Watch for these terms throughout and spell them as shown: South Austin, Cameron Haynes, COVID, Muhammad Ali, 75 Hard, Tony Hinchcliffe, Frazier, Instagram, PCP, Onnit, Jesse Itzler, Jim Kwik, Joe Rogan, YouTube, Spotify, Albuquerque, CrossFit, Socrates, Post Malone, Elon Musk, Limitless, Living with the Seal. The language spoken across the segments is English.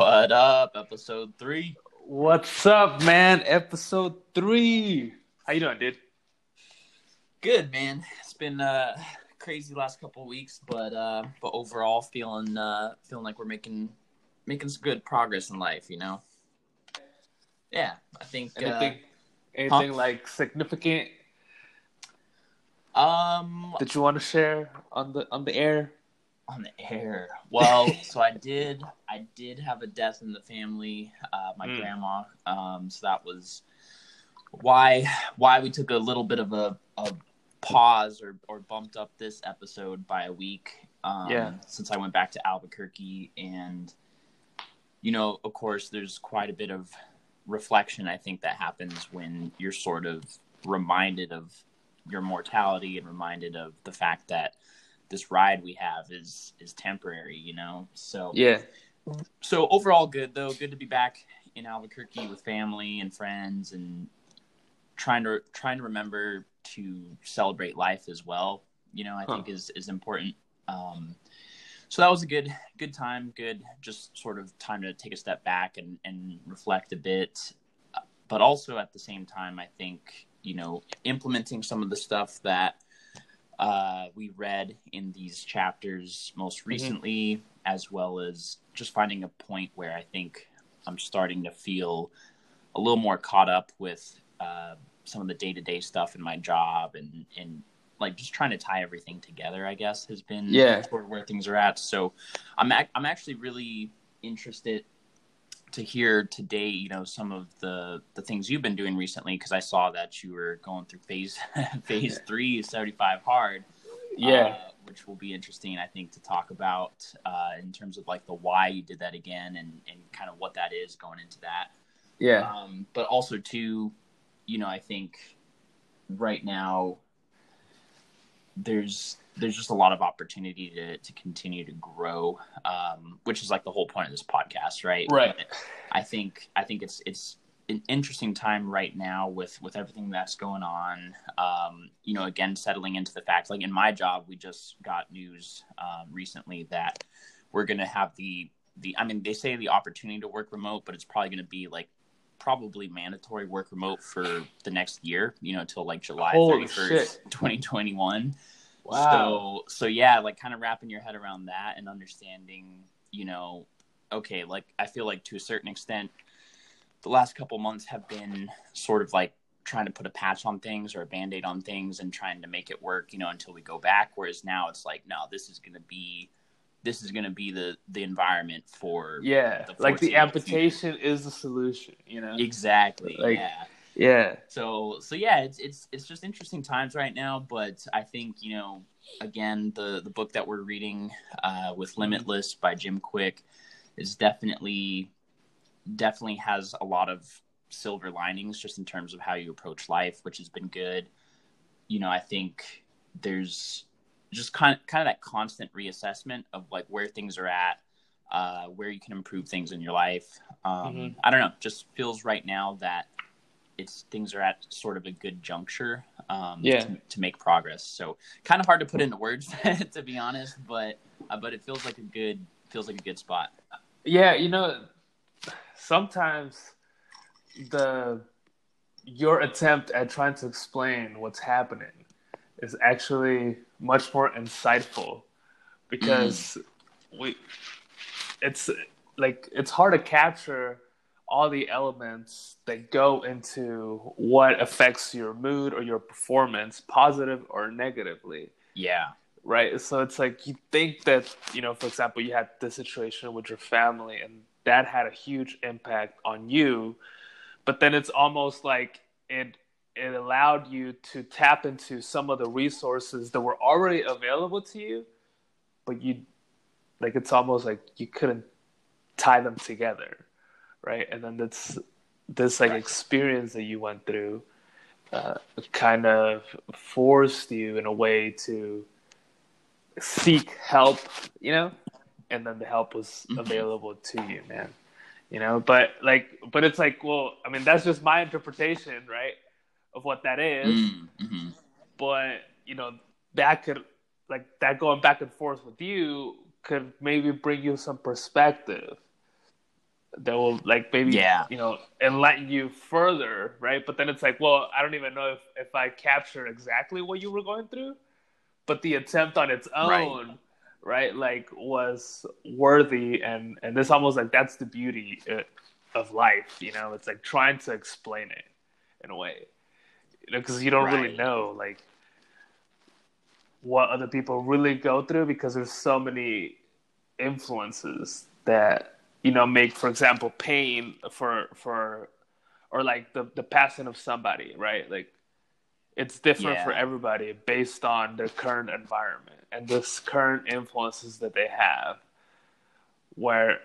What up? Episode 3. What's up, man? Episode 3. How you doing, dude? Good, man. It's been crazy last couple of weeks, but overall feeling like we're making some good progress in life, you know? Yeah, I think anything like significant that you want to share on the air? On the air. Well, so I did have a death in the family, my grandma. So that was why we took a little bit of a pause or bumped up this episode by a week. Since I went back to Albuquerque, and you know, of course, there's quite a bit of reflection, I think, that happens when you're sort of reminded of your mortality and reminded of the fact that this ride we have is temporary, you know? So, yeah. So overall good though. Good to be back in Albuquerque with family and friends, and trying to remember to celebrate life as well, you know, I think is important. So that was a good time, just sort of time to take a step back and reflect a bit. But also at the same time, I think, you know, implementing some of the stuff that we read in these chapters most recently, as well as just finding a point where I think I'm starting to feel a little more caught up with some of the day-to-day stuff in my job, and like just trying to tie everything together, I guess, has been sort of where things are at. So I'm actually really interested to hear today, you know, some of the things you've been doing recently, because I saw that you were going through phase 3, 75 Hard, which will be interesting, I think, to talk about in terms of like the why you did that again, and kind of what that is going into that. Yeah. But also too, you know, I think right now there's just a lot of opportunity to continue to grow, which is like the whole point of this podcast, right? Right. But I think it's an interesting time right now with everything that's going on. You know, again, settling into the fact, like in my job, we just got news recently that we're going to have they say the opportunity to work remote, but it's probably going to be like probably mandatory work remote for the next year, you know, till like July 31st, 2021. Wow. So yeah, like kind of wrapping your head around that and understanding, you know, okay, like I feel like to a certain extent, the last couple months have been sort of like trying to put a patch on things or a Band-Aid on things and trying to make it work, you know, until we go back. Whereas now it's like, no, this is going to be the environment for like the amputation future is the solution, you know? Exactly. Like, yeah. Yeah. So yeah, it's just interesting times right now, but I think, you know, again, the book that we're reading with Limitless by Jim Kwik is definitely has a lot of silver linings just in terms of how you approach life, which has been good. You know, I think there's just kind of that constant reassessment of like where things are at, where you can improve things in your life. I don't know, just feels right now that things are at sort of a good juncture to make progress. So kind of hard to put into words to be honest, but it feels like a good spot. Yeah, you know, sometimes your attempt at trying to explain what's happening is actually much more insightful, because it's like it's hard to capture all the elements that go into what affects your mood or your performance, positive or negatively. Yeah. Right. So it's like you think that, you know, for example, you had this situation with your family and that had a huge impact on you, but then it's almost like it allowed you to tap into some of the resources that were already available to you, but you, like, it's almost like you couldn't tie them together. Right, and then that's this like experience that you went through kind of forced you in a way to seek help, you know, and then the help was available to you, man, you know, but it's like, well, I mean, that's just my interpretation, right, of what that is, but, you know, that could, like, that going back and forth with you could maybe bring you some perspective. that will like maybe you know, enlighten you further, right? But then it's like, well, I don't even know if I captured exactly what you were going through, but the attempt on its own, right like was worthy, and this almost like that's the beauty of life, you know. It's like trying to explain it in a way, you know, because you don't really know like what other people really go through, because there's so many influences that, you know, make, for example, pain for or like the passing of somebody, right? Like it's different for everybody based on their current environment and this current influences that they have, where,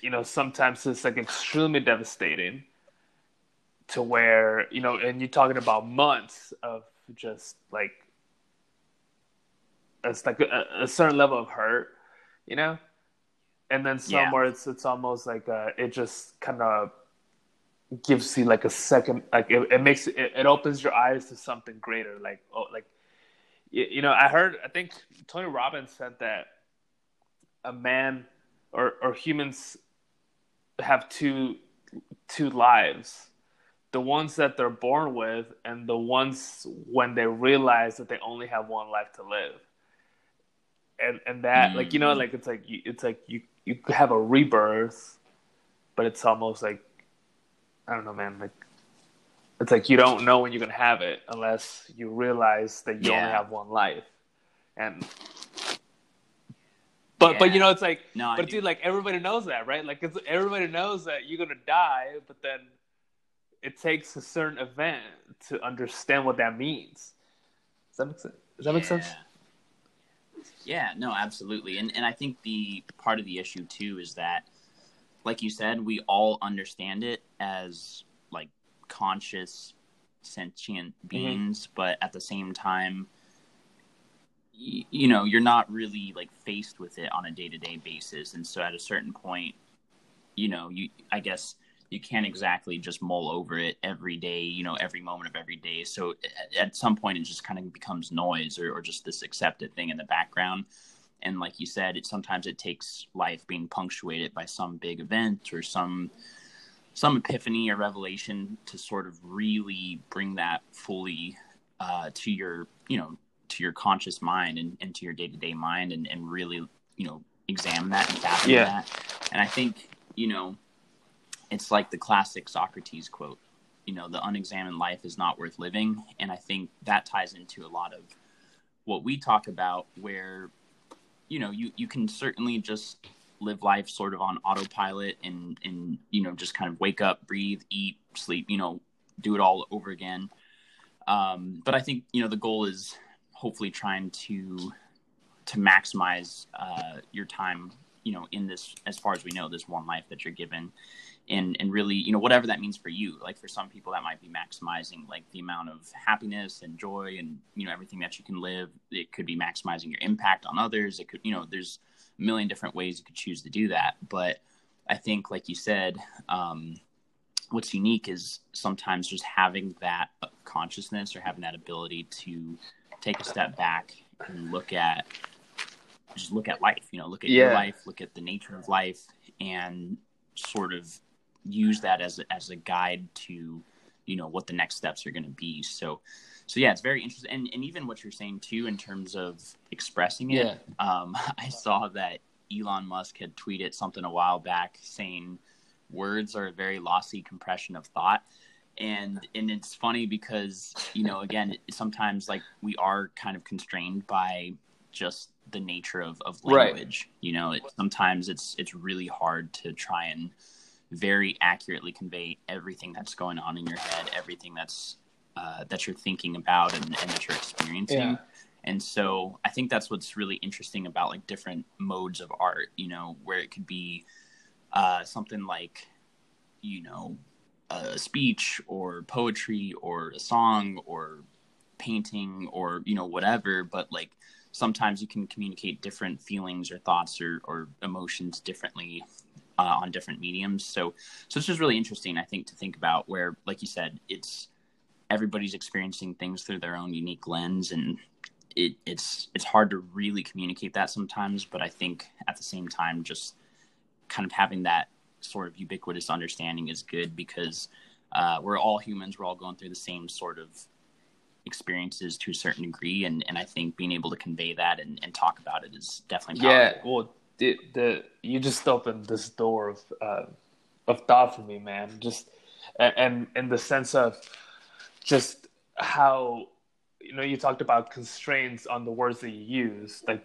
you know, sometimes it's like extremely devastating to where, you know, and you're talking about months of just like, it's like a certain level of hurt, you know? And then somewhere it's almost like it just kind of gives you like a second, like it makes it opens your eyes to something greater. Like, oh, like, you know, I think Tony Robbins said that a man or humans have two lives, the ones that they're born with and the ones when they realize that they only have one life to live. And that, like, you know, like it's like you have a rebirth, but it's almost like, I don't know, man, like it's like you don't know when you're gonna have it unless you realize that you only have one life. And but you know, it's like dude, like everybody knows that, right? Like it's everybody knows that you're gonna die, but then it takes a certain event to understand what that means. Does that make sense? Yeah, no, absolutely. And I think the part of the issue too is that, like you said, we all understand it as like conscious, sentient beings, but at the same time, you know, you're not really like faced with it on a day-to-day basis. And so at a certain point, you know, I guess you can't exactly just mull over it every day, you know, every moment of every day. So at some point, it just kind of becomes noise or just this accepted thing in the background. And like you said, sometimes it takes life being punctuated by some big event or some epiphany or revelation to sort of really bring that fully to your, you know, to your conscious mind and to your day-to-day mind and really, you know, examine that and tap into that. And I think, you know, it's like the classic Socrates quote, you know, the unexamined life is not worth living. And I think that ties into a lot of what we talk about, where, you know, you can certainly just live life sort of on autopilot and, you know, just kind of wake up, breathe, eat, sleep, you know, do it all over again. But I think, you know, the goal is hopefully trying to maximize your time, you know, in this, as far as we know, this one life that you're given. And really, you know, whatever that means for you, like for some people that might be maximizing like the amount of happiness and joy and, you know, everything that you can live. It could be maximizing your impact on others. It could, you know, there's a million different ways you could choose to do that. But I think, like you said, what's unique is sometimes just having that consciousness or having that ability to take a step back and look at life, you know, look at your life, look at the nature of life, and sort of use that as a guide to, you know, what the next steps are going to be. So yeah, it's very interesting. And even what you're saying too, in terms of expressing it, I saw that Elon Musk had tweeted something a while back saying words are a very lossy compression of thought. And it's funny because, you know, again, sometimes like we are kind of constrained by just the nature of language, you know, sometimes it's really hard to try and very accurately convey everything that's going on in your head, everything that you're thinking about and that you're experiencing. Yeah. And so I think that's what's really interesting about like different modes of art, you know, where it could be something like, you know, a speech or poetry or a song or painting or, you know, whatever, but like sometimes you can communicate different feelings or thoughts or emotions differently on different mediums. So it's just really interesting, I think, to think about where, like you said, it's everybody's experiencing things through their own unique lens. And it's hard to really communicate that sometimes. But I think at the same time, just kind of having that sort of ubiquitous understanding is good, because we're all humans. We're all going through the same sort of experiences to a certain degree. And I think being able to convey that and talk about it is definitely powerful. Yeah, well, you just opened this door of thought for me, man. Just and in the sense of just how, you know, you talked about constraints on the words that you use, like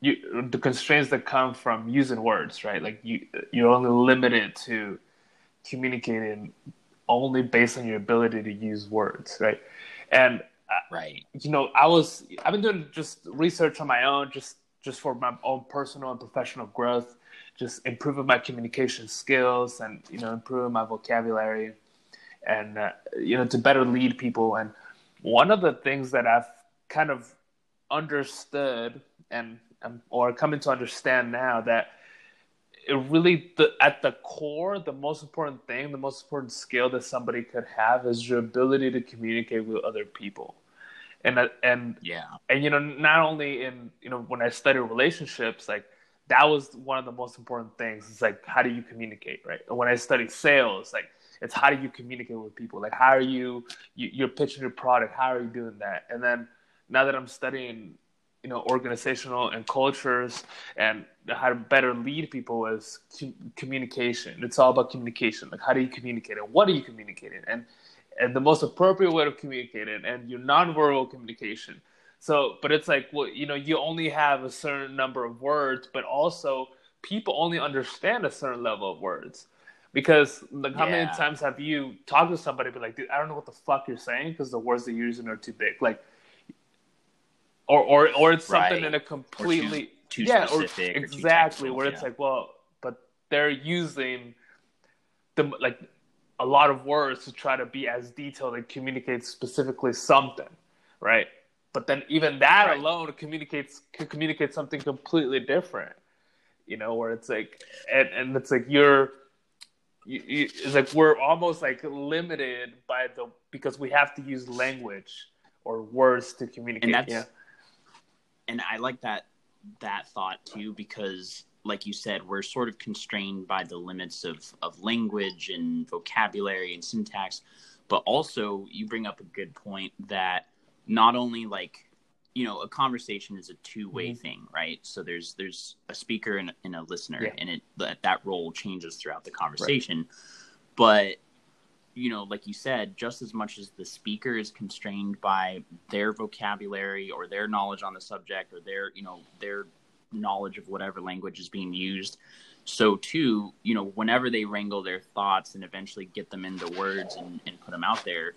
the constraints that come from using words, right? Like you're only limited to communicating only based on your ability to use words, right? And right, you know, I've been doing just research on my own, just for my own personal and professional growth, just improving my communication skills and, you know, improving my vocabulary and, you know, to better lead people. And one of the things that I've kind of understood and or coming to understand now, that it really, at the core, the most important thing, the most important skill that somebody could have is your ability to communicate with other people. And you know, not only in, you know, when I studied relationships, like that was one of the most important things. It's like, how do you communicate, right? And when I studied sales, like it's how do you communicate with people? Like how are you're pitching your product? How are you doing that? And then now that I'm studying, you know, organizational and cultures and how to better lead people is communication. It's all about communication. Like how do you communicate and what are you communicating? And the most appropriate way to communicate it, and your nonverbal communication. So, but it's like, well, you know, you only have a certain number of words, but also people only understand a certain level of words. Because, like, how many times have you talked to somebody and be like, dude, I don't know what the fuck you're saying because the words that you're using are too big. Like, or it's something in a completely... Or too specific. Or exactly, where it's like, well, but they're using the, like... a lot of words to try to be as detailed and communicate specifically something, right? But then even that alone could communicate something completely different, you know, where it's like, and it's like it's like we're almost like limited by because we have to use language or words to communicate. And that's, and I like that thought too, because like you said, we're sort of constrained by the limits of language and vocabulary and syntax, but also you bring up a good point that not only, like, you know, a conversation is a two-way thing, right? So there's a speaker and a listener, and that role changes throughout the conversation. But, you know, like you said, just as much as the speaker is constrained by their vocabulary or their knowledge on the subject or their, you know, their knowledge of whatever language is being used, so too, you know, whenever they wrangle their thoughts and eventually get them into words and put them out there,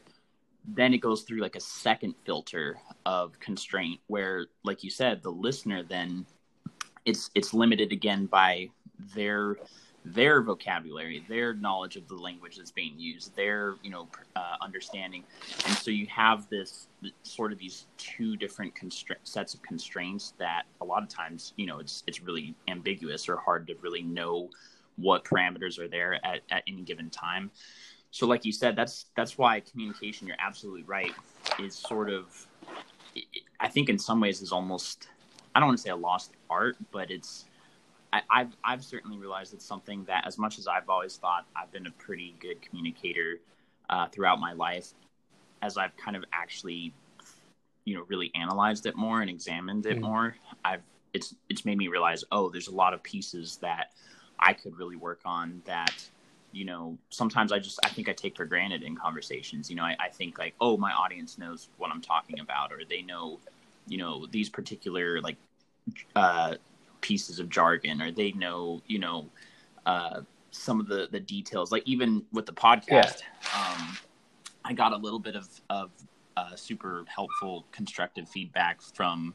then it goes through like a second filter of constraint where, like you said, the listener, then it's limited again by their vocabulary, their knowledge of the language that's being used, their, you know, understanding. And so you have this sort of these two different sets of constraints that a lot of times, you know, it's really ambiguous or hard to really know what parameters are there at any given time. So like you said, that's why communication, you're absolutely right, is sort of, I think in some ways is almost, I don't want to say a lost art, but it's, I've certainly realized it's something that, as much as I've always thought I've been a pretty good communicator throughout my life, as I've kind of actually, you know, really analyzed it more and examined it more, it's made me realize, oh, there's a lot of pieces that I could really work on that, you know, sometimes I think I take for granted in conversations. You know, I think like, oh, my audience knows what I'm talking about, or they know, you know, these particular like pieces of jargon, or they know, you know, some of the details, like even with the podcast, I got a little bit of super helpful, constructive feedback from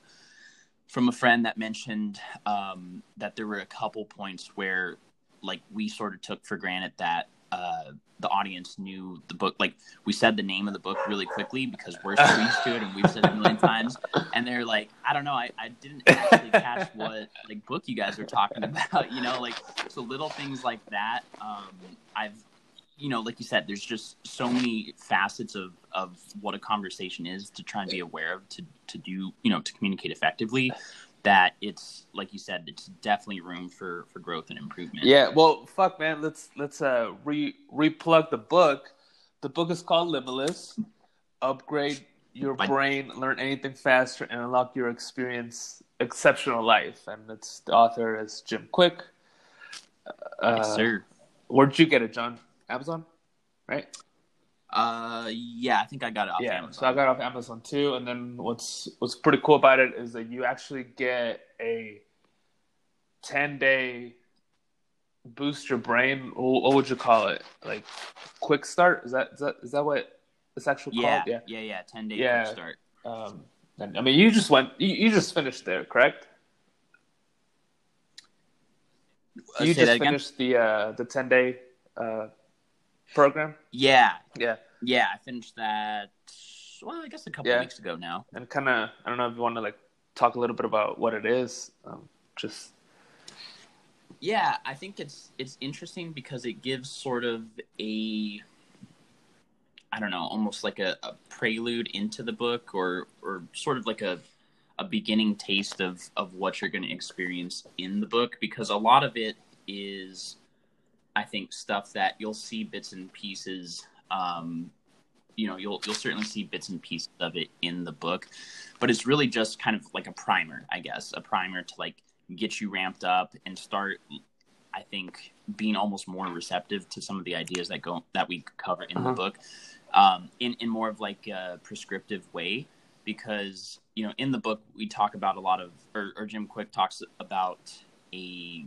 a friend that mentioned that there were a couple points where, like, we sort of took for granted that the audience knew the book. Like, we said the name of the book really quickly because we're so used to it and we've said it a million times, and they're like, I don't know, I didn't actually catch what, like, book you guys are talking about, you know, like, so little things like that. I've, you know, like you said, there's just so many facets of what a conversation is to try and be aware of, to do, you know, to communicate effectively. that it's, like you said, it's definitely room for growth and improvement. Yeah, well, fuck, man. Let's replug the book. The book is called Limitless. Upgrade your brain, learn anything faster, and unlock your exceptional life. And it's the author is Jim Kwik. Yes, sir. Where'd you get it, John? Amazon, right? Yeah, I think I got it off Amazon. So I got it off Amazon too. And then what's pretty cool about it is that you actually get a 10-day boost your brain. What would you call it? Like quick start? Is that what it's actually called? Yeah. 10-day quick start. And I mean, you just finished there, correct? You just finished the 10-day program? Yeah. I finished that. Well, I guess a couple weeks ago now. And kind of, I don't know if you want to like talk a little bit about what it is. Yeah, I think it's interesting because it gives sort of a, I don't know, almost like a prelude into the book, or sort of like a beginning taste of what you're going to experience in the book, because a lot of it is, I think, stuff that you'll see bits and pieces, you'll certainly see bits and pieces of it in the book, but it's really just kind of like a primer, I guess, a primer to like get you ramped up and start, I think, being almost more receptive to some of the ideas that we cover in the book, in more of like a prescriptive way, because, you know, in the book we talk about a lot of, or Jim Kwik talks about a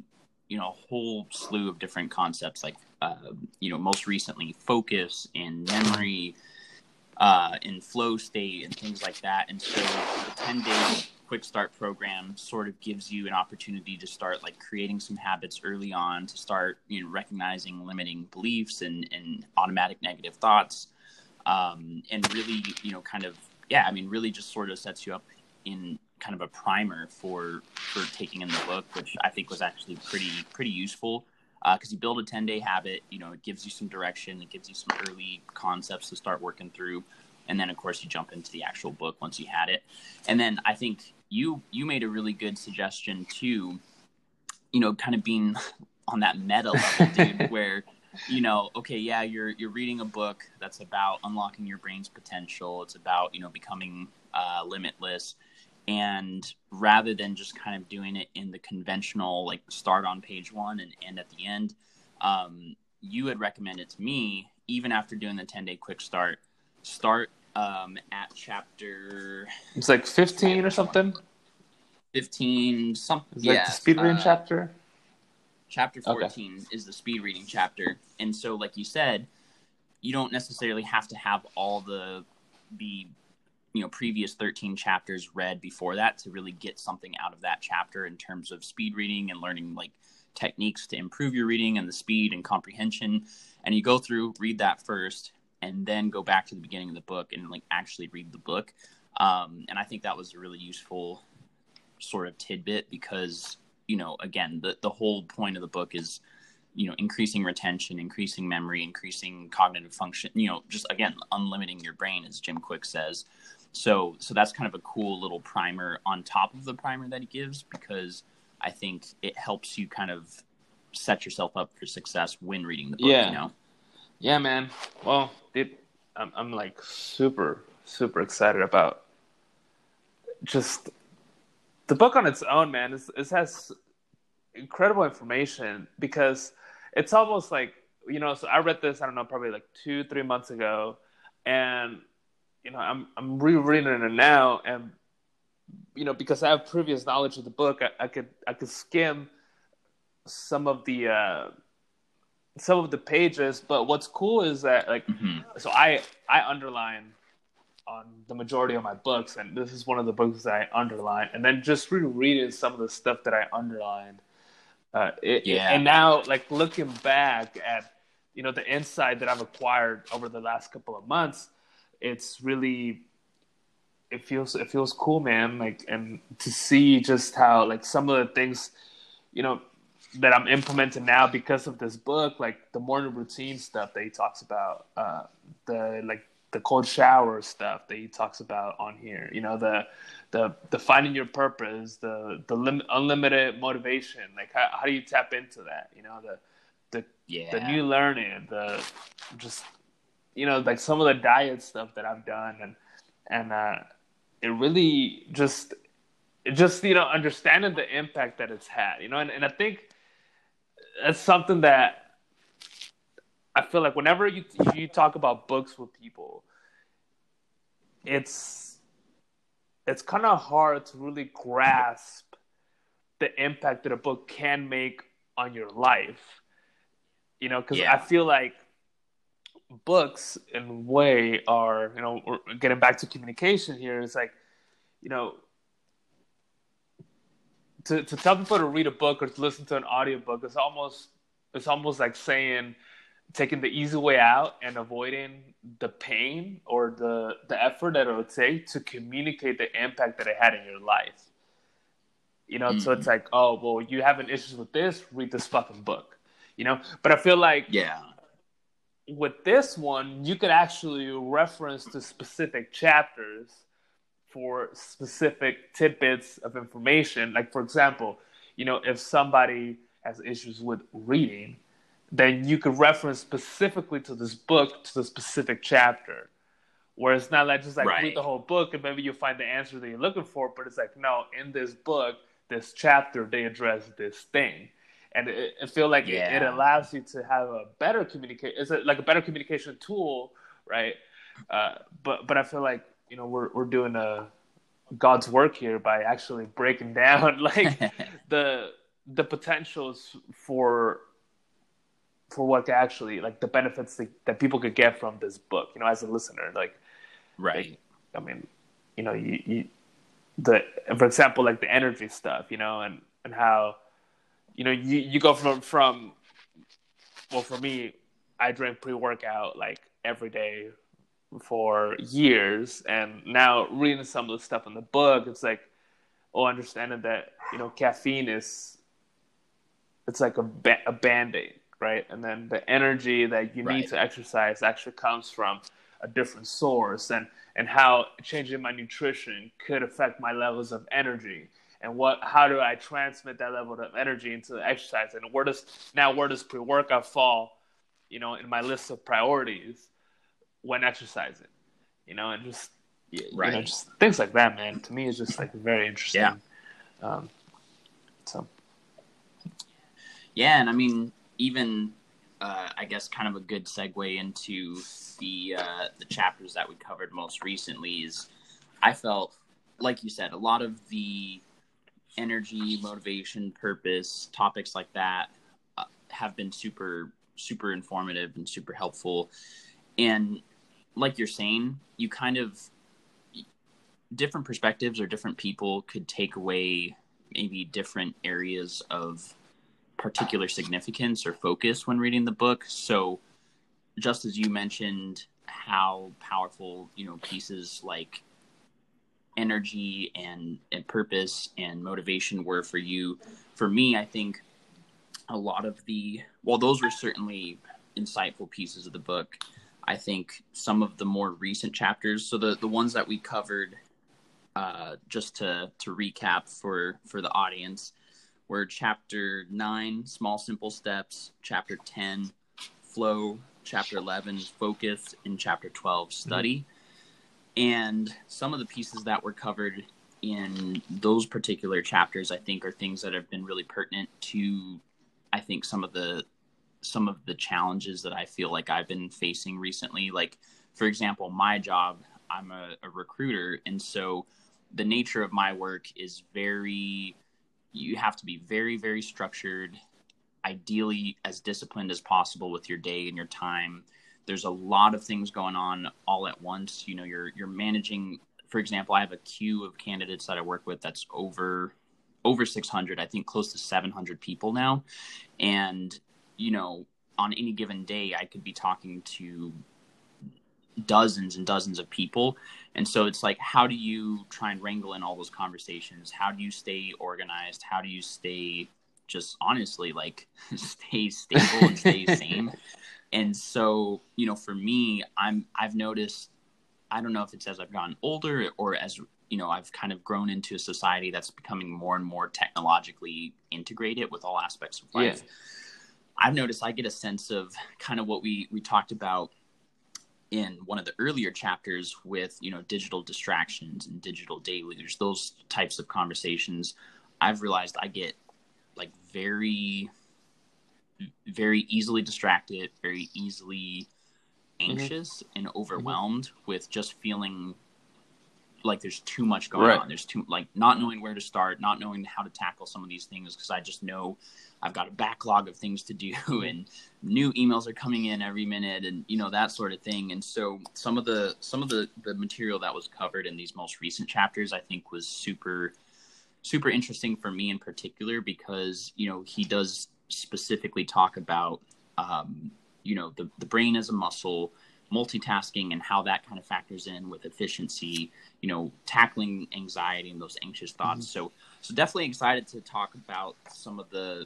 whole slew of different concepts, like, most recently focus and memory, and flow state and things like that. And so the 10-day quick start program sort of gives you an opportunity to start like creating some habits early on, to start, you know, recognizing limiting beliefs and automatic negative thoughts. And really, you know, kind of, yeah, I mean, really just sort of sets you up in kind of a primer for taking in the book, which I think was actually pretty useful, because you build a 10-day habit, you know, it gives you some direction, it gives you some early concepts to start working through, and then of course you jump into the actual book once you had it. And then I think you made a really good suggestion too, you know, kind of being on that meta level, dude, where, you know, okay, yeah, you're reading a book that's about unlocking your brain's potential, it's about, you know, becoming limitless. And rather than just kind of doing it in the conventional, like start on page one and end at the end, you had recommended to me, even after doing the 10-day quick start at chapter... It's like 15 or something? 15 something. It's like the speed reading chapter? Chapter 14 is the speed reading chapter. And so, like you said, you don't necessarily have to have all the you know, previous 13 chapters read before that to really get something out of that chapter in terms of speed reading and learning like techniques to improve your reading and the speed and comprehension. And you go through, read that first, and then go back to the beginning of the book and like actually read the book. And I think that was a really useful sort of tidbit because, you know, again, the whole point of the book is, you know, increasing retention, increasing memory, increasing cognitive function, you know, just again, unlimiting your brain, as Jim Kwik says. So that's kind of a cool little primer on top of the primer that he gives, because I think it helps you kind of set yourself up for success when reading the book, you know? Yeah, man. Well, I'm like super, super excited about just the book on its own, man. It has incredible information, because it's almost like, you know, so I read this, I don't know, probably like 2-3 months ago, and you know, I'm rereading it now, and you know, because I have previous knowledge of the book, I could skim some of the pages. But what's cool is that, like, so I underline on the majority of my books, and this is one of the books that I underline, and then just rereading some of the stuff that I underlined. And now, like, looking back at, you know, the insight that I've acquired over the last couple of months, it's really, it feels cool, man. Like, and to see just how, like, some of the things, you know, that I'm implementing now because of this book, like the morning routine stuff that he talks about, the like the cold shower stuff that he talks about on here, you know, the finding your purpose, the unlimited motivation. Like how do you tap into that? You know, the new learning, just, you know, like some of the diet stuff that I've done and it really just, you know, understanding the impact that it's had, you know, and I think that's something that I feel like whenever you talk about books with people, it's kind of hard to really grasp the impact that a book can make on your life, you know, because I feel like books in a way are, you know, we're getting back to communication here. It's like, you know, to tell people to read a book or to listen to an audiobook, it's almost like saying, taking the easy way out and avoiding the pain or the effort that it would take to communicate the impact that it had in your life. You know, So it's like, oh, well, you having issues with this, read this fucking book, you know? But I feel like with this one, you could actually reference to specific chapters for specific tidbits of information. Like, for example, you know, if somebody has issues with reading, then you could reference specifically to this book, to the specific chapter, where it's not like just like read the whole book and maybe you'll find the answer that you're looking for, but it's like, no, in this book, this chapter, they address this thing. And I feel like it allows you to have a better communication. It's like a better communication tool, right? But I feel like, you know, we're doing God's work here by actually breaking down like the potentials for what actually, like the benefits that people could get from this book, you know, as a listener, like, right. Like, I mean, you know, for example, like the energy stuff, you know, and how, you know, you go well, for me, I drank pre-workout like every day for years. And now reading some of the stuff in the book, it's like, oh, understanding that, you know, caffeine is, it's like a Band-Aid. Right, and then the energy that you need to exercise actually comes from a different source, and how changing my nutrition could affect my levels of energy, and how do I transmit that level of energy into the exercise, and where does pre-workout fall, you know, in my list of priorities when exercising, you know, and just you know, just things like that, man. To me, it's just like very interesting. Yeah. Yeah, and I mean. Even, I guess, kind of a good segue into the chapters that we covered most recently is I felt, like you said, a lot of the energy, motivation, purpose, topics like that have been super, super informative and super helpful. And like you're saying, you kind of, different perspectives or different people could take away maybe different areas of particular significance or focus when reading the book. So just as you mentioned how powerful, you know, pieces like energy and purpose and motivation were for you, for me, I think a lot of those were certainly insightful pieces of the book. I think some of the more recent chapters, so the ones that we covered, just to recap for the audience, were chapter 9, small simple steps, chapter 10, flow, chapter 11, focus, and chapter 12, study. Mm-hmm. And some of the pieces that were covered in those particular chapters, I think, are things that have been really pertinent to, I think, some of the challenges that I feel like I've been facing recently. Like, for example, my job, I'm a recruiter, and so the nature of my work is very... You have to be very, very structured, ideally as disciplined as possible with your day and your time. There's a lot of things going on all at once. You know, you're managing, for example, I have a queue of candidates that I work with that's over 600, I think close to 700 people now. And, you know, on any given day, I could be talking to dozens and dozens of people. And so it's like, how do you try and wrangle in all those conversations? How do you stay organized? How do you stay just honestly, like stay stable and stay sane? And so, you know, for me, I've noticed I don't know if it's as I've gotten older or as, you know, I've kind of grown into a society that's becoming more and more technologically integrated with all aspects of life. Yeah. I've noticed I get a sense of kind of what we talked about in one of the earlier chapters with, you know, digital distractions and digital deluge, those types of conversations. I've realized I get like very, very easily distracted, very easily anxious mm-hmm. and overwhelmed mm-hmm. with just feeling like there's too much going right. on. There's too, like, not knowing where to start, not knowing how to tackle some of these things, because I just know I've got a backlog of things to do and new emails are coming in every minute and, you know, that sort of thing. And so some of the material that was covered in these most recent chapters, I think, was super, super interesting for me in particular, because, you know, he does specifically talk about, you know, the brain as a muscle, multitasking, and how that kind of factors in with efficiency, you know, tackling anxiety and those anxious thoughts. Mm-hmm. So definitely excited to talk about some of the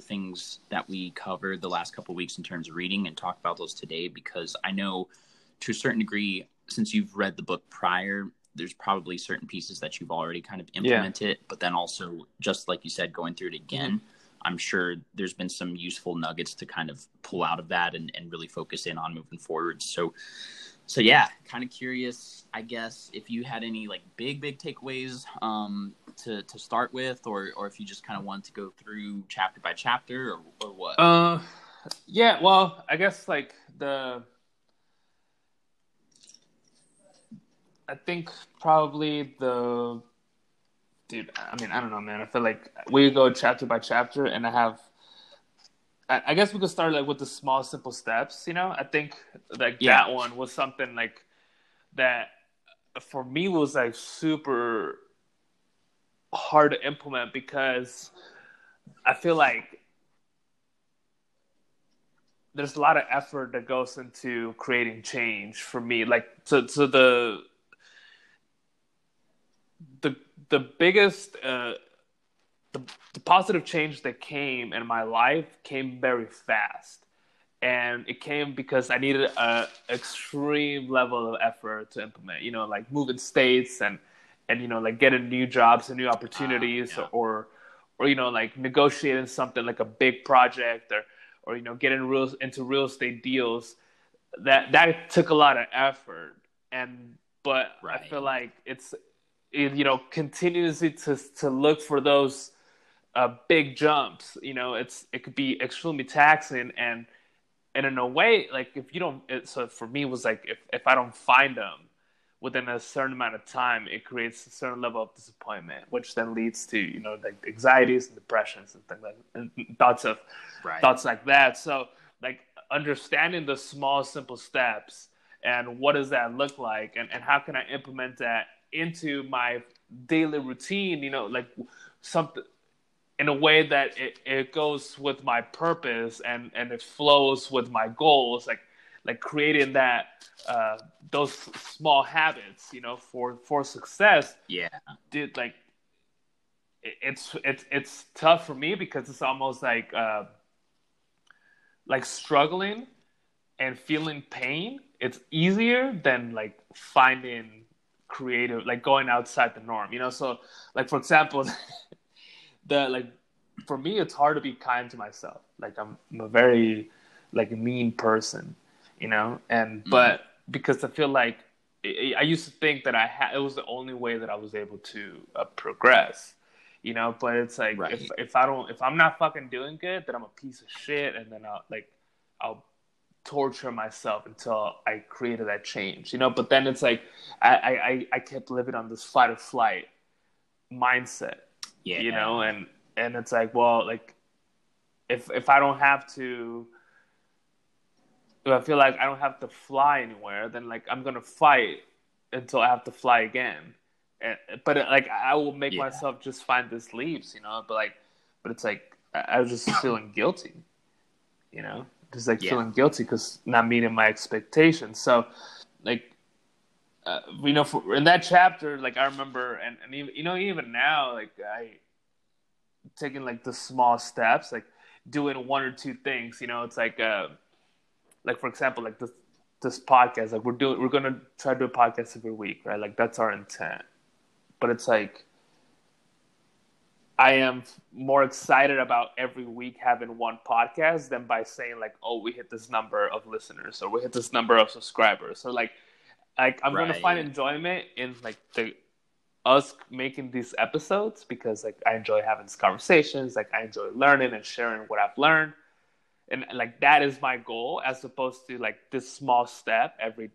things that we covered the last couple of weeks in terms of reading, and talk about those today, because I know to a certain degree, since you've read the book prior, there's probably certain pieces that you've already kind of implemented, yeah. but then also, just like you said, going through it again, mm-hmm. I'm sure there's been some useful nuggets to kind of pull out of that and really focus in on moving forward. So yeah, kind of curious, I guess, if you had any like big takeaways to start with, or if you just kind of wanted to go through chapter by chapter or what? Yeah, well, I guess like I don't know, man. I feel like we go chapter by chapter, and I guess we could start like with the small, simple steps, you know? I think like yeah. that one was something like that for me was like super hard to implement, because I feel like there's a lot of effort that goes into creating change for me. Like, so the biggest the positive change that came in my life came very fast, and it came because I needed a extreme level of effort to implement, you know, like moving states and you know, like getting new jobs and new opportunities, yeah. or you know, like negotiating something like a big project, or you know, getting into real estate deals, that took a lot of effort. And but right. I feel like it's, you know, continuously to look for those big jumps, you know, it could be extremely taxing, and in a way, like if you don't, so for me it was like, if I don't find them within a certain amount of time, it creates a certain level of disappointment, which then leads to, you know, like anxieties and depressions and things like that, and thoughts like that. So like understanding the small, simple steps, and what does that look like, and how can I implement that into my daily routine, you know, like something in a way that it goes with my purpose and it flows with my goals, like creating that those small habits, you know, for success. Yeah, dude, like it's tough for me, because it's almost like struggling and feeling pain. It's easier than like finding creative, like going outside the norm, you know? So like, for example, for me, it's hard to be kind to myself. Like I'm a very like mean person, you know? And, mm-hmm. but because I feel like I used to think that it was the only way that I was able to progress, you know? But it's like, right. if I'm not fucking doing good, then I'm a piece of shit. And then I'll torture myself until I created that change, you know? But then it's like I kept living on this fight or flight mindset, yeah, you know? And it's like, well, like if I don't have to, if I feel like I don't have to fly anywhere, then like I'm gonna fight until I have to fly again, but like I will make yeah. myself just find these leaps, you know? But it's like I was just feeling guilty, you know? Just like yeah. feeling guilty because not meeting my expectations. So like, you know, in that chapter, like I remember, and even, you know, even now, like I taking like the small steps, like doing one or two things, you know? It's like for example, like the this podcast, like we're gonna try to do a podcast every week, right? Like that's our intent. But it's like I am more excited about every week having one podcast than by saying like, oh, we hit this number of listeners or we hit this number of subscribers. So like I'm gonna find enjoyment in like us making these episodes because like I enjoy having these conversations, like I enjoy learning and sharing what I've learned. And like that is my goal, as opposed to like this small step every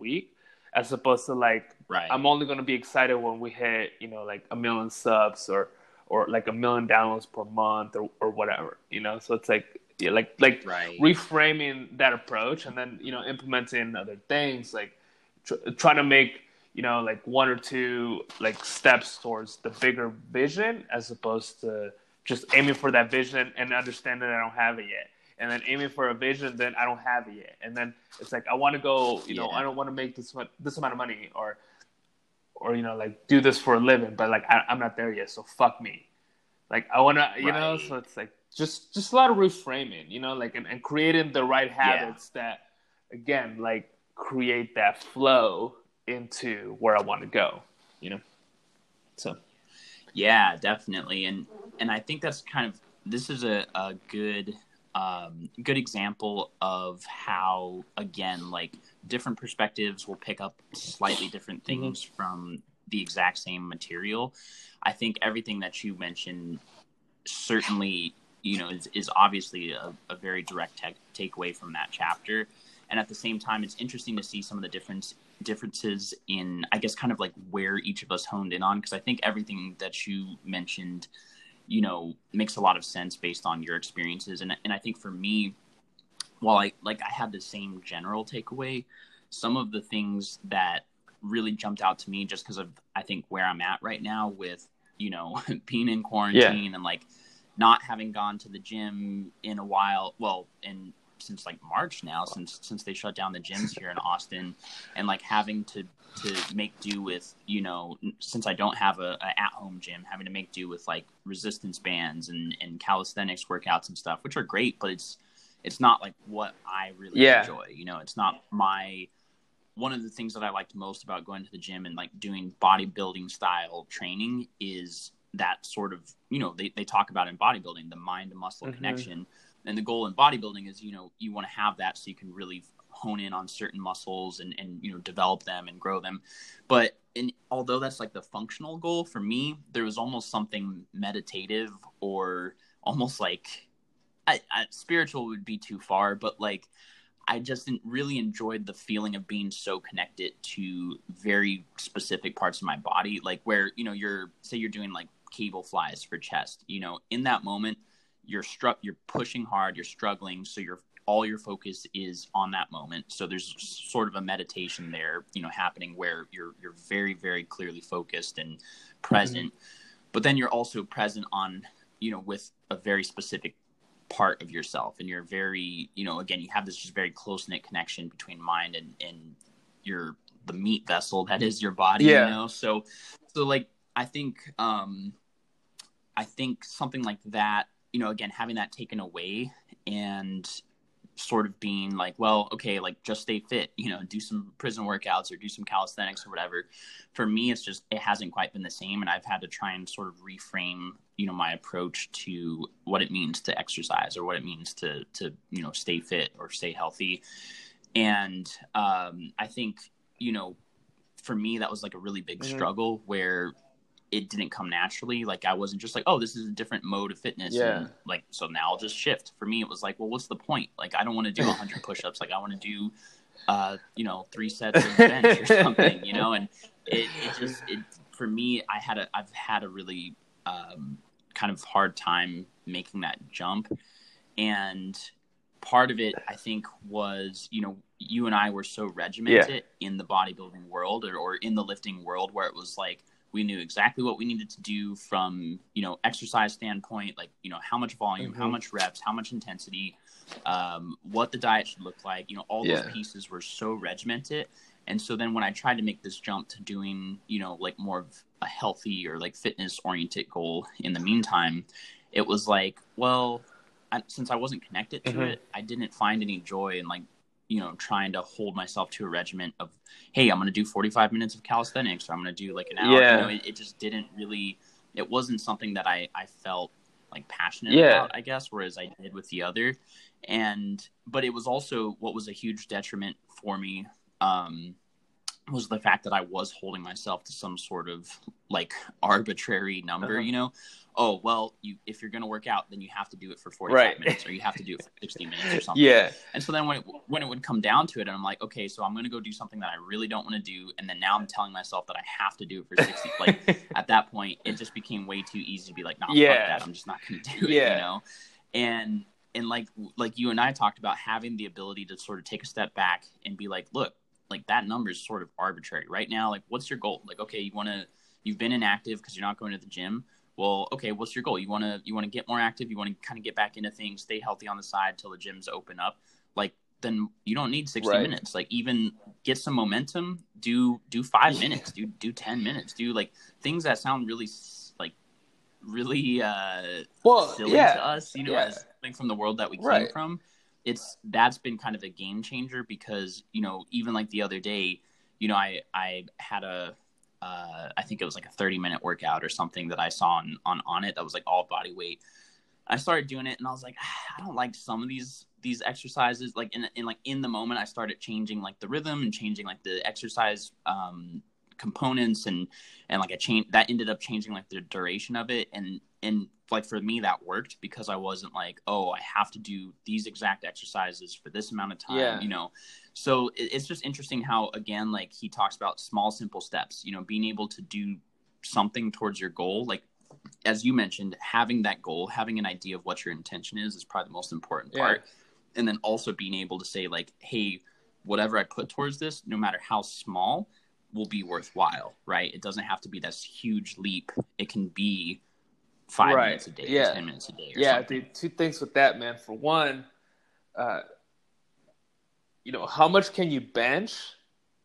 week, as opposed to I'm only gonna be excited when we hit, you know, like 1 million subs or like 1 million downloads per month or whatever, you know. So it's reframing that approach and then, you know, implementing other things, like trying to make, you know, like one or two like steps towards the bigger vision, as opposed to just aiming for that vision and understanding that I don't have it yet. And then aiming for a vision, then I don't have it yet. And then it's like, I want to go, you know, I don't want to make this amount of money or, you know, like do this for a living, but like, I'm not there yet. So fuck me. Like I want to, you know, so it's like, just a lot of reframing, you know, like, and creating the right habits that again, like create that flow into where I want to go, you know? So. Yeah, definitely. And I think that's kind of, this is a good, good example of how, again, like different perspectives will pick up slightly different things from the exact same material. I think everything that you mentioned certainly, you know, is obviously a very direct takeaway from that chapter. And at the same time, it's interesting to see some of the differences in, I guess, kind of like where each of us honed in on, because I think everything that you mentioned, you know, makes a lot of sense based on your experiences. And I think for me, while I had the same general takeaway, some of the things that really jumped out to me just because of, I think, where I'm at right now with, you know, being in quarantine and like not having gone to the gym in a while, well, and since like March now, since they shut down the gyms here in Austin, and like having to make do with, you know, since I don't have a at home gym, having to make do with like resistance bands and calisthenics workouts and stuff, which are great, but it's not like what I really enjoy, you know. It's not one of the things that I liked most about going to the gym and like doing bodybuilding style training is that sort of, you know, they talk about in bodybuilding, the mind to muscle connection. And the goal in bodybuilding is, you know, you want to have that so you can really hone in on certain muscles and, you know, develop them and grow them. But although that's like the functional goal, for me, there was almost something meditative or almost like spiritual would be too far. But like I just really enjoyed the feeling of being so connected to very specific parts of my body, like where, you know, you're doing like cable flies for chest, you know, in that moment. You're pushing hard, you're struggling, so all your focus is on that moment. So there's sort of a meditation there, you know, happening where you're very, very clearly focused and present, but then you're also present on, you know, with a very specific part of yourself, and you're very, you know, again, you have this just very close-knit connection between mind and the meat vessel that is your body, you know. So like I think something like that, you know, again, having that taken away and sort of being like, well, okay, like just stay fit, you know, do some prison workouts or do some calisthenics or whatever. For me, it's just, it hasn't quite been the same. And I've had to try and sort of reframe, you know, my approach to what it means to exercise or what it means to, you know, stay fit or stay healthy. And I think, you know, for me, that was like a really big struggle where it didn't come naturally. Like I wasn't just like, oh, this is a different mode of fitness. Yeah. And like, so now I'll just shift. For me, it was like, well, what's the point? Like, I don't want to do 100 push-ups. Like I want to do, you know, 3 sets of bench or something, you know? And it just, for me, I've had a really kind of hard time making that jump. And part of it, I think, was, you know, you and I were so regimented in the bodybuilding world or in the lifting world where it was like, we knew exactly what we needed to do from, you know, exercise standpoint, like, you know, how much volume, how much reps, how much intensity, what the diet should look like, you know, all those pieces were so regimented. And so then when I tried to make this jump to doing, you know, like more of a healthy or like fitness oriented goal in the meantime, it was like, well, since I wasn't connected to it, I didn't find any joy in like, you know, trying to hold myself to a regimen of, hey, I'm going to do 45 minutes of calisthenics, or I'm going to do like an hour. Yeah. You know, it just didn't really, it wasn't something that I felt like passionate about, I guess, whereas I did with the other. But it was also what was a huge detriment for me, was the fact that I was holding myself to some sort of like arbitrary number, you know, oh, well, if you're going to work out, then you have to do it for 45 minutes, or you have to do it for 60 minutes or something. Yeah. And so then when it would come down to it, and I'm like, okay, so I'm going to go do something that I really don't want to do. And then now I'm telling myself that I have to do it for 60. Like at that point, it just became way too easy to be like, fuck that. I'm just not going to do it, you know? And like you and I talked about, having the ability to sort of take a step back and be like, look, like that number is sort of arbitrary right now. Like, what's your goal? Like, okay, you've been inactive because you're not going to the gym. Well, okay, what's your goal? You want to get more active. You want to kind of get back into things, stay healthy on the side till the gyms open up. Like, then you don't need 60 minutes. Like, even get some momentum, do 5 minutes, do 10 minutes, do like things that sound really like really, silly to us, you know, as like from the world that we came from. That's been kind of a game changer because, you know, even like the other day, you know, I had I think it was like a 30-minute workout or something that I saw on Onnit that was like all body weight. I started doing it and I was like, I don't like some of these exercises. Like in the moment, I started changing like the rhythm and changing like the exercise components and like that ended up changing like the duration of it. And like for me, that worked because I wasn't like, oh, I have to do these exact exercises for this amount of time, you know? So it's just interesting how, again, like he talks about small, simple steps, you know, being able to do something towards your goal. Like, as you mentioned, having that goal, having an idea of what your intention is probably the most important part. And then also being able to say like, hey, whatever I put towards this, no matter how small, will be worthwhile, right? It doesn't have to be this huge leap. It can be 5 minutes a day, 10 minutes a day. Yeah, dude, two things with that, man. For one, you know, how much can you bench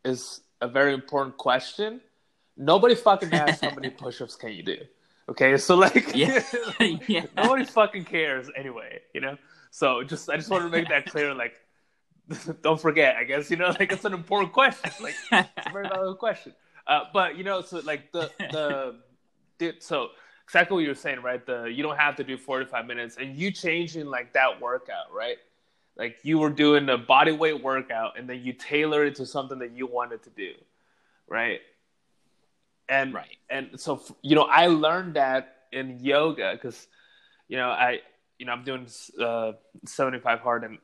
is a very important question. Nobody fucking asks how many push-ups can you do. Okay, so like, nobody fucking cares anyway, you know? So I just wanted to make that clear, like, don't forget, I guess, you know, like it's an important question. Like it's a very valid question. But you know, so like so exactly what you were saying, right? You don't have to do 45 minutes and you changing like that workout, right? Like you were doing a body weight workout and then you tailored it to something that you wanted to do. Right. And so, you know, I learned that in yoga because, you know, I'm doing 75 hard and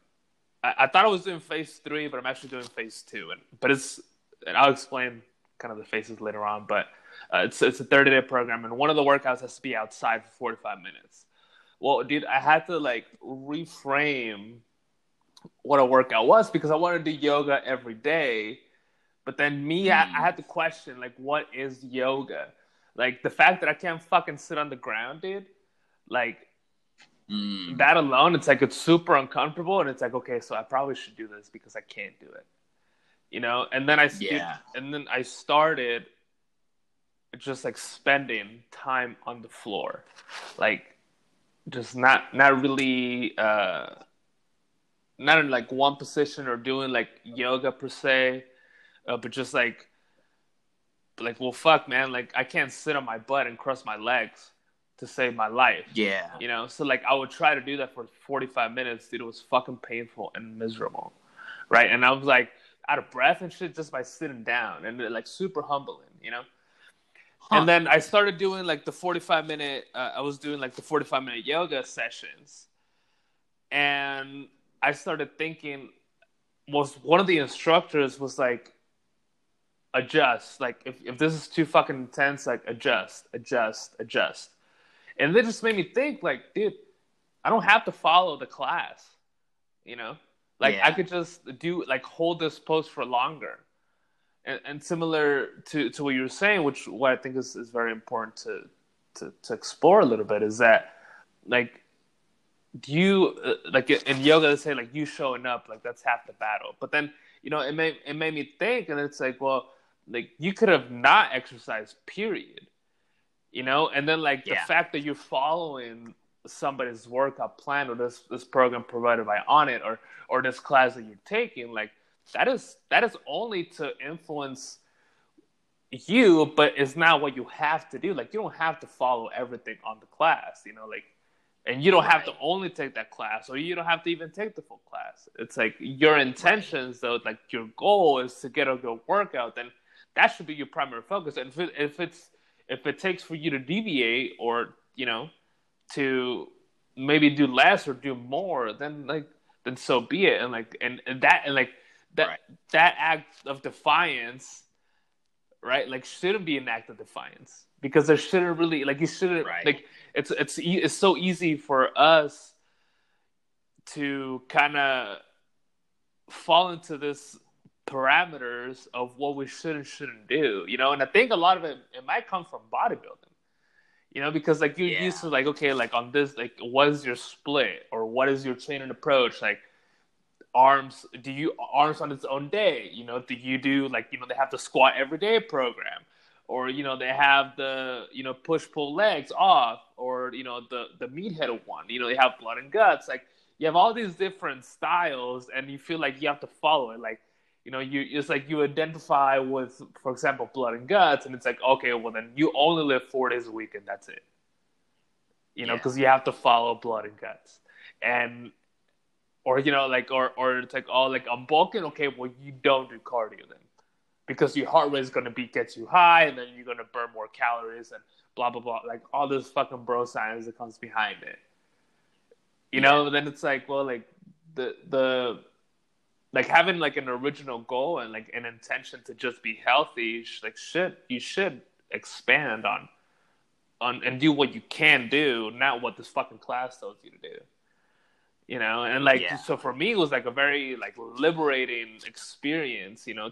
I thought I was doing phase 3, but I'm actually doing phase 2. And I'll explain kind of the phases later on, but it's a 30-day program. And one of the workouts has to be outside for 45 minutes. Well, dude, I had to like reframe what a workout was because I wanted to do yoga every day. But then I had to question like, what is yoga? Like the fact that I can't fucking sit on the ground, dude, like, that alone, it's like it's super uncomfortable, and it's like, okay, so I probably should do this because I can't do it, you know. And then I started just like spending time on the floor, like just not really not in like one position or doing like yoga per se, but just like well, fuck, man, like I can't sit on my butt and cross my legs to save my life. Yeah. You know, so like I would try to do that for 45 minutes, dude. It was fucking painful and miserable. Right. And I was like out of breath and shit just by sitting down, and like super humbling, you know? Huh. And then I started doing like the 45 minute yoga sessions. And I started thinking, one of the instructors was like, adjust. Like if this is too fucking intense, like adjust. And that just made me think, like, dude, I don't have to follow the class, you know? Like, I could just hold this pose for longer. And similar to what you were saying, which what I think is very important to explore a little bit, is that, like, in yoga, they say, like, you showing up, like, that's half the battle. But then, you know, it made me think, and it's like, well, like, you could have not exercised, period. You know, and then like the fact that you're following somebody's workout plan or this program provided by Onnit or this class that you're taking, like that is only to influence you, but it's not what you have to do. Like, you don't have to follow everything on the class, you know, like, and you don't have to only take that class, or you don't have to even take the full class. It's like your intentions, though, like your goal is to get a good workout, then that should be your primary focus. And if it takes for you to deviate, or, you know, to maybe do less or do more, then so be it. And like, and that right. That act of defiance, right? Like, shouldn't be an act of defiance, because there shouldn't really, like, you shouldn't, right. Like, it's so easy for us to kind of fall into this parameters of what we should and shouldn't do, you know? And I think a lot of it might come from bodybuilding, you know, because like you're used to like, okay, like on this, like, what is your split, or what is your training approach? Like, arms, do you arms on its own day? You know, do you do like, you know, they have the squat every day program, or, you know, they have the, you know, push pull legs off, or, you know, the meathead one, you know, they have blood and guts. Like, you have all these different styles, and you feel like you have to follow it. Like, you know, it's like you identify with, for example, blood and guts, and it's like, okay, well then you only live 4 days a week, and that's it. You know, because you have to follow blood and guts, and or, you know, like, or it's like, oh, like I'm bulking, okay, well you don't do cardio then, because your heart rate is gonna get you high, and then you're gonna burn more calories, and blah blah blah, like all this fucking bro science that comes behind it. You know, then it's like, well, like the like having like an original goal and like an intention to just be healthy, like you should expand on and do what you can do, not what this fucking class tells you to do, you know? And like, so for me, it was like a very like liberating experience, you know,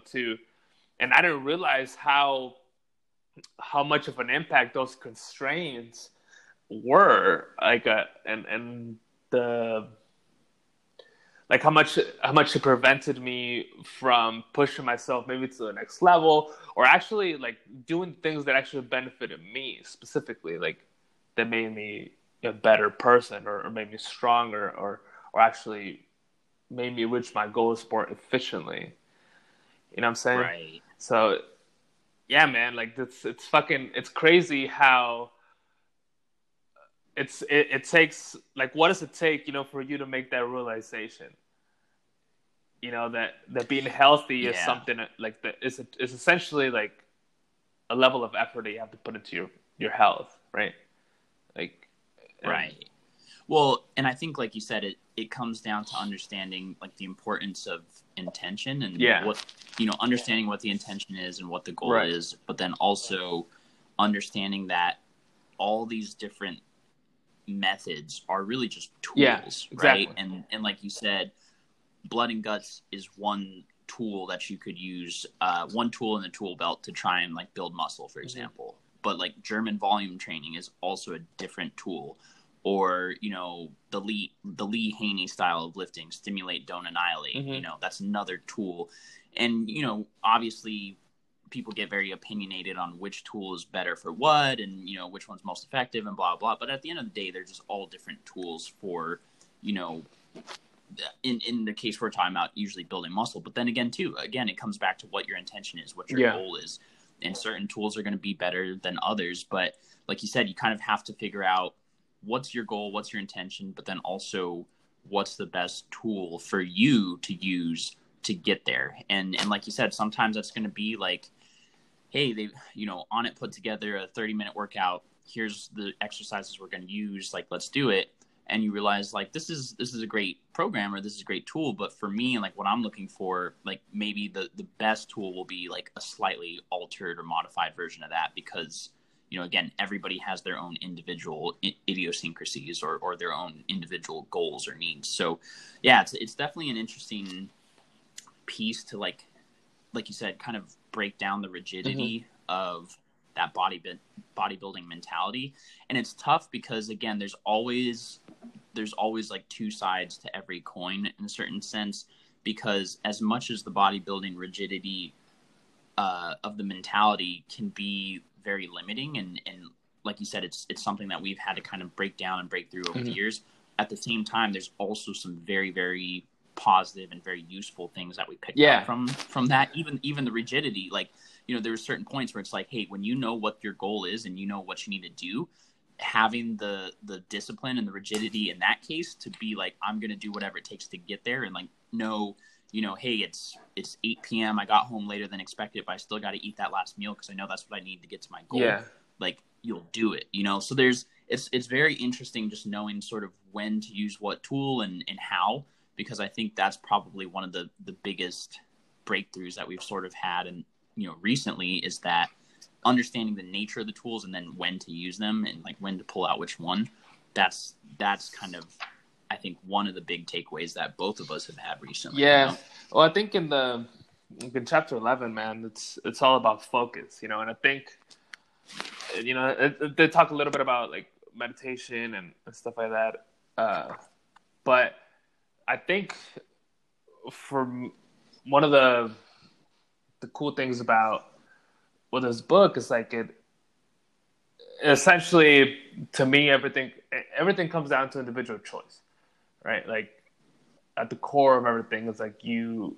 and I didn't realize how much of an impact those constraints were, like, like how much it prevented me from pushing myself maybe to the next level, or actually like doing things that actually benefited me specifically, like that made me a better person, or made me stronger, or actually made me reach my goals more efficiently. You know what I'm saying? Right. So yeah, man, like it's crazy how it takes, like, what does it take, you know, for you to make that realization? You know, that being healthy is something like that is essentially like a level of effort that you have to put into your health, right? Like, right. Well, and I think, like you said, it comes down to understanding like the importance of intention, and what, you know, understanding what the intention is and what the goal is, but then also understanding that all these different methods are really just tools, exactly. Right? And like you said, blood and guts is one tool that you could use, one tool in the tool belt to try and like build muscle, for example. But like German volume training is also a different tool, or, you know, the Lee Haney style of lifting, stimulate, don't annihilate. You know, that's another tool. And, you know, obviously people get very opinionated on which tool is better for what, and, you know, which one's most effective, and blah blah. But at the end of the day, they're just all different tools for, you know, in the case we're talking about, usually building muscle. But then again, it comes back to what your intention is, what your goal is, and certain tools are going to be better than others. But like you said, you kind of have to figure out what's your goal, what's your intention, but then also what's the best tool for you to use to get there. And like you said, sometimes that's going to be like, hey, they, you know, Onnit put together a 30-minute workout. Here's the exercises we're going to use. Like, let's do it. And you realize, like, this is a great program, or this is a great tool. But for me, like, what I'm looking for, like, maybe the best tool will be like a slightly altered or modified version of that, because, you know, again, everybody has their own individual idiosyncrasies or their own individual goals or needs. So, yeah, it's definitely an interesting piece to, like you said, kind of break down the rigidity of that bodybuilding mentality. And it's tough because, again, there's always like two sides to every coin in a certain sense, because as much as the bodybuilding rigidity of the mentality can be very limiting and like you said, it's something that we've had to kind of break down and break through over mm-hmm. the years. At the same time, there's also some very, very positive and very useful things that we picked up from that. Even the rigidity, like, you know, there were certain points where it's like, hey, when you know what your goal is and you know what you need to do, having the discipline and the rigidity in that case to be like, I'm going to do whatever it takes to get there. And like, no, you know, hey, it's 8 p.m. I got home later than expected, but I still got to eat that last meal because I know that's what I need to get to my goal. Yeah. Like, you'll do it, you know? So it's very interesting just knowing sort of when to use what tool and how, because I think that's probably one of the biggest breakthroughs that we've sort of had. And, you know, recently is that understanding the nature of the tools and then when to use them and like when to pull out which one. That's kind of, I think, one of the big takeaways that both of us have had recently. Yeah. You know? Well, I think in chapter 11, man, it's all about focus, you know, and I think, you know, they talk a little bit about like meditation and stuff like that. But I think for one of the cool things about this book is like it essentially, to me, everything comes down to individual choice, right? Like at the core of everything is like you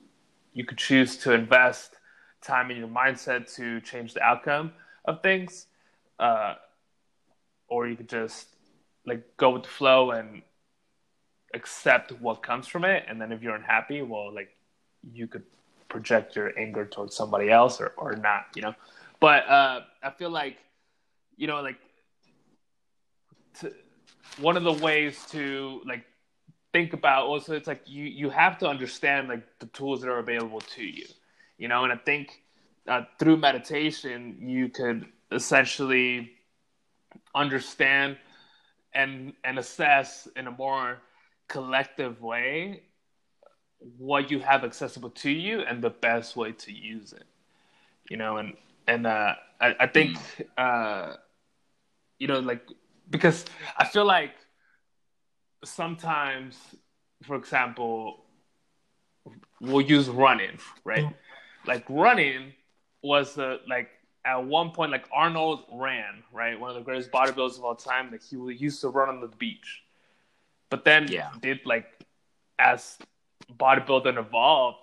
could choose to invest time in your mindset to change the outcome of things, or you could just like go with the flow and accept what comes from it. And then if you're unhappy, well, like you could project your anger towards somebody else or not, you know? But I feel like, you know, like one of the ways to like think about also, it's like you have to understand like the tools that are available to you, you know? And I think through meditation, you could essentially understand and assess in a more collective way what you have accessible to you and the best way to use it, you know? And I think, you know, like, because I feel like sometimes, for example, we'll use running, right? Like running was like at one point, like Arnold ran, right? One of the greatest bodybuilders of all time. Like he used to run on the beach, but then did like, as bodybuilding evolved,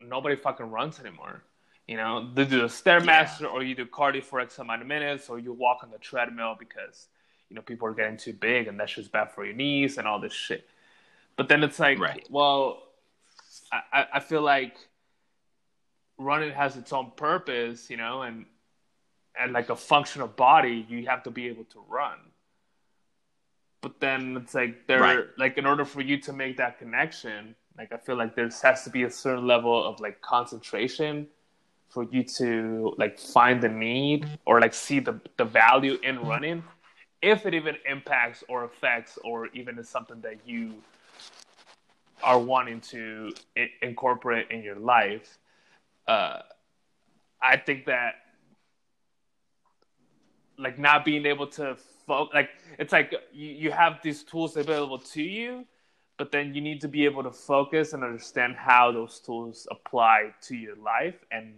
nobody fucking runs anymore. You know, they do a Stairmaster or you do cardio for X amount of minutes, or you walk on the treadmill because, you know, people are getting too big and that shit's bad for your knees and all this shit. But then it's like, well, I feel like running has its own purpose, you know, and like a functional body, you have to be able to run. But then it's like like in order for you to make that connection, like I feel like there has to be a certain level of like concentration for you to like find the need or like see the value in running, if it even impacts or affects or even is something that you are wanting to incorporate in your life. I think that like not being able to like it's like you have these tools available to you, but then you need to be able to focus and understand how those tools apply to your life, and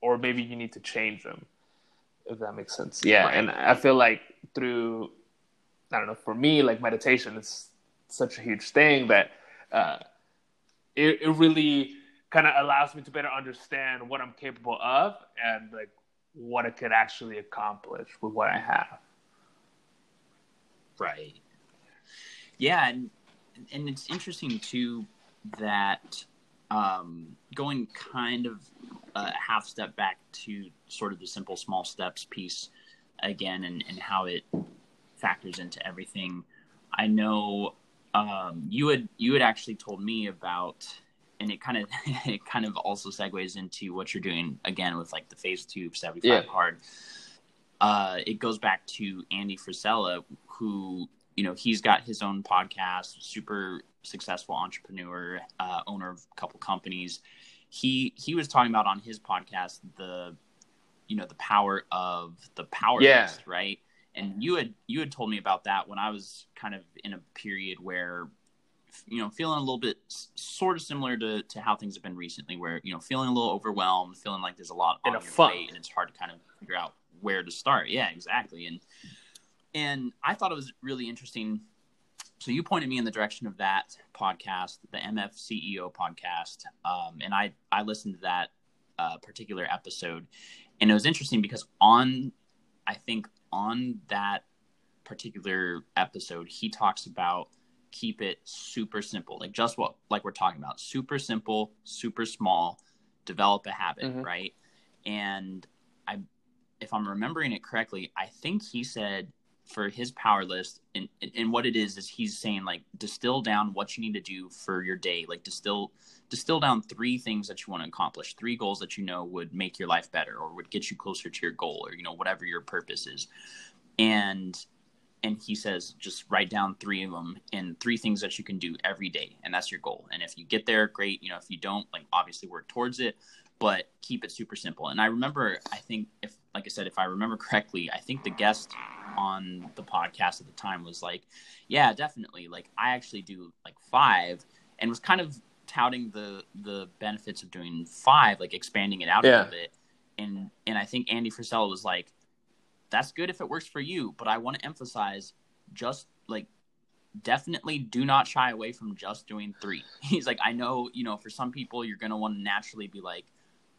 or maybe you need to change them, if that makes sense. And I feel like through, I don't know, for me, like meditation is such a huge thing that it really kind of allows me to better understand what I'm capable of and like what I could actually accomplish with what I have. Right. Yeah. And it's interesting too, that going kind of a half step back to sort of the simple small steps piece again, and how it factors into everything. I know you had actually told me about, and it kind of also segues into what you're doing again with like the phase 2 75 Hard. It goes back to Andy Frisella, who, you know, he's got his own podcast, super successful entrepreneur, owner of a couple companies. He was talking about on his podcast, the power of the power list, right? And you had told me about that when I was kind of in a period where, you know, feeling a little bit sort of similar to how things have been recently, where, you know, feeling a little overwhelmed, feeling like there's a lot on your plate and it's hard to kind of figure out where to start. Yeah, exactly. And I thought it was really interesting. So you pointed me in the direction of that podcast, the MF CEO podcast. And I listened to that particular episode, and it was interesting because on that particular episode, he talks about keep it super simple, like just what, like we're talking about, super simple, super small, develop a habit. Mm-hmm. Right. And if I'm remembering it correctly, I think he said for his power list, and what it is he's saying, like, distill down what you need to do for your day. Like distill down three things that you want to accomplish, three goals that you know would make your life better or would get you closer to your goal, or, you know, whatever your purpose is. And he says, just write down three of them and three things that you can do every day. And that's your goal. And if you get there, great. You know, if you don't, like, obviously work towards it, but keep it super simple. And I remember, I think if, like I said, if I remember correctly, I think the guest on the podcast at the time was like, yeah, definitely. Like, I actually do like five, and was kind of touting the benefits of doing five, like expanding it out a little bit. And I think Andy Frisella was like, that's good if it works for you, but I want to emphasize, just like, definitely do not shy away from just doing three. He's like, I know, you know, for some people you're going to want to naturally be like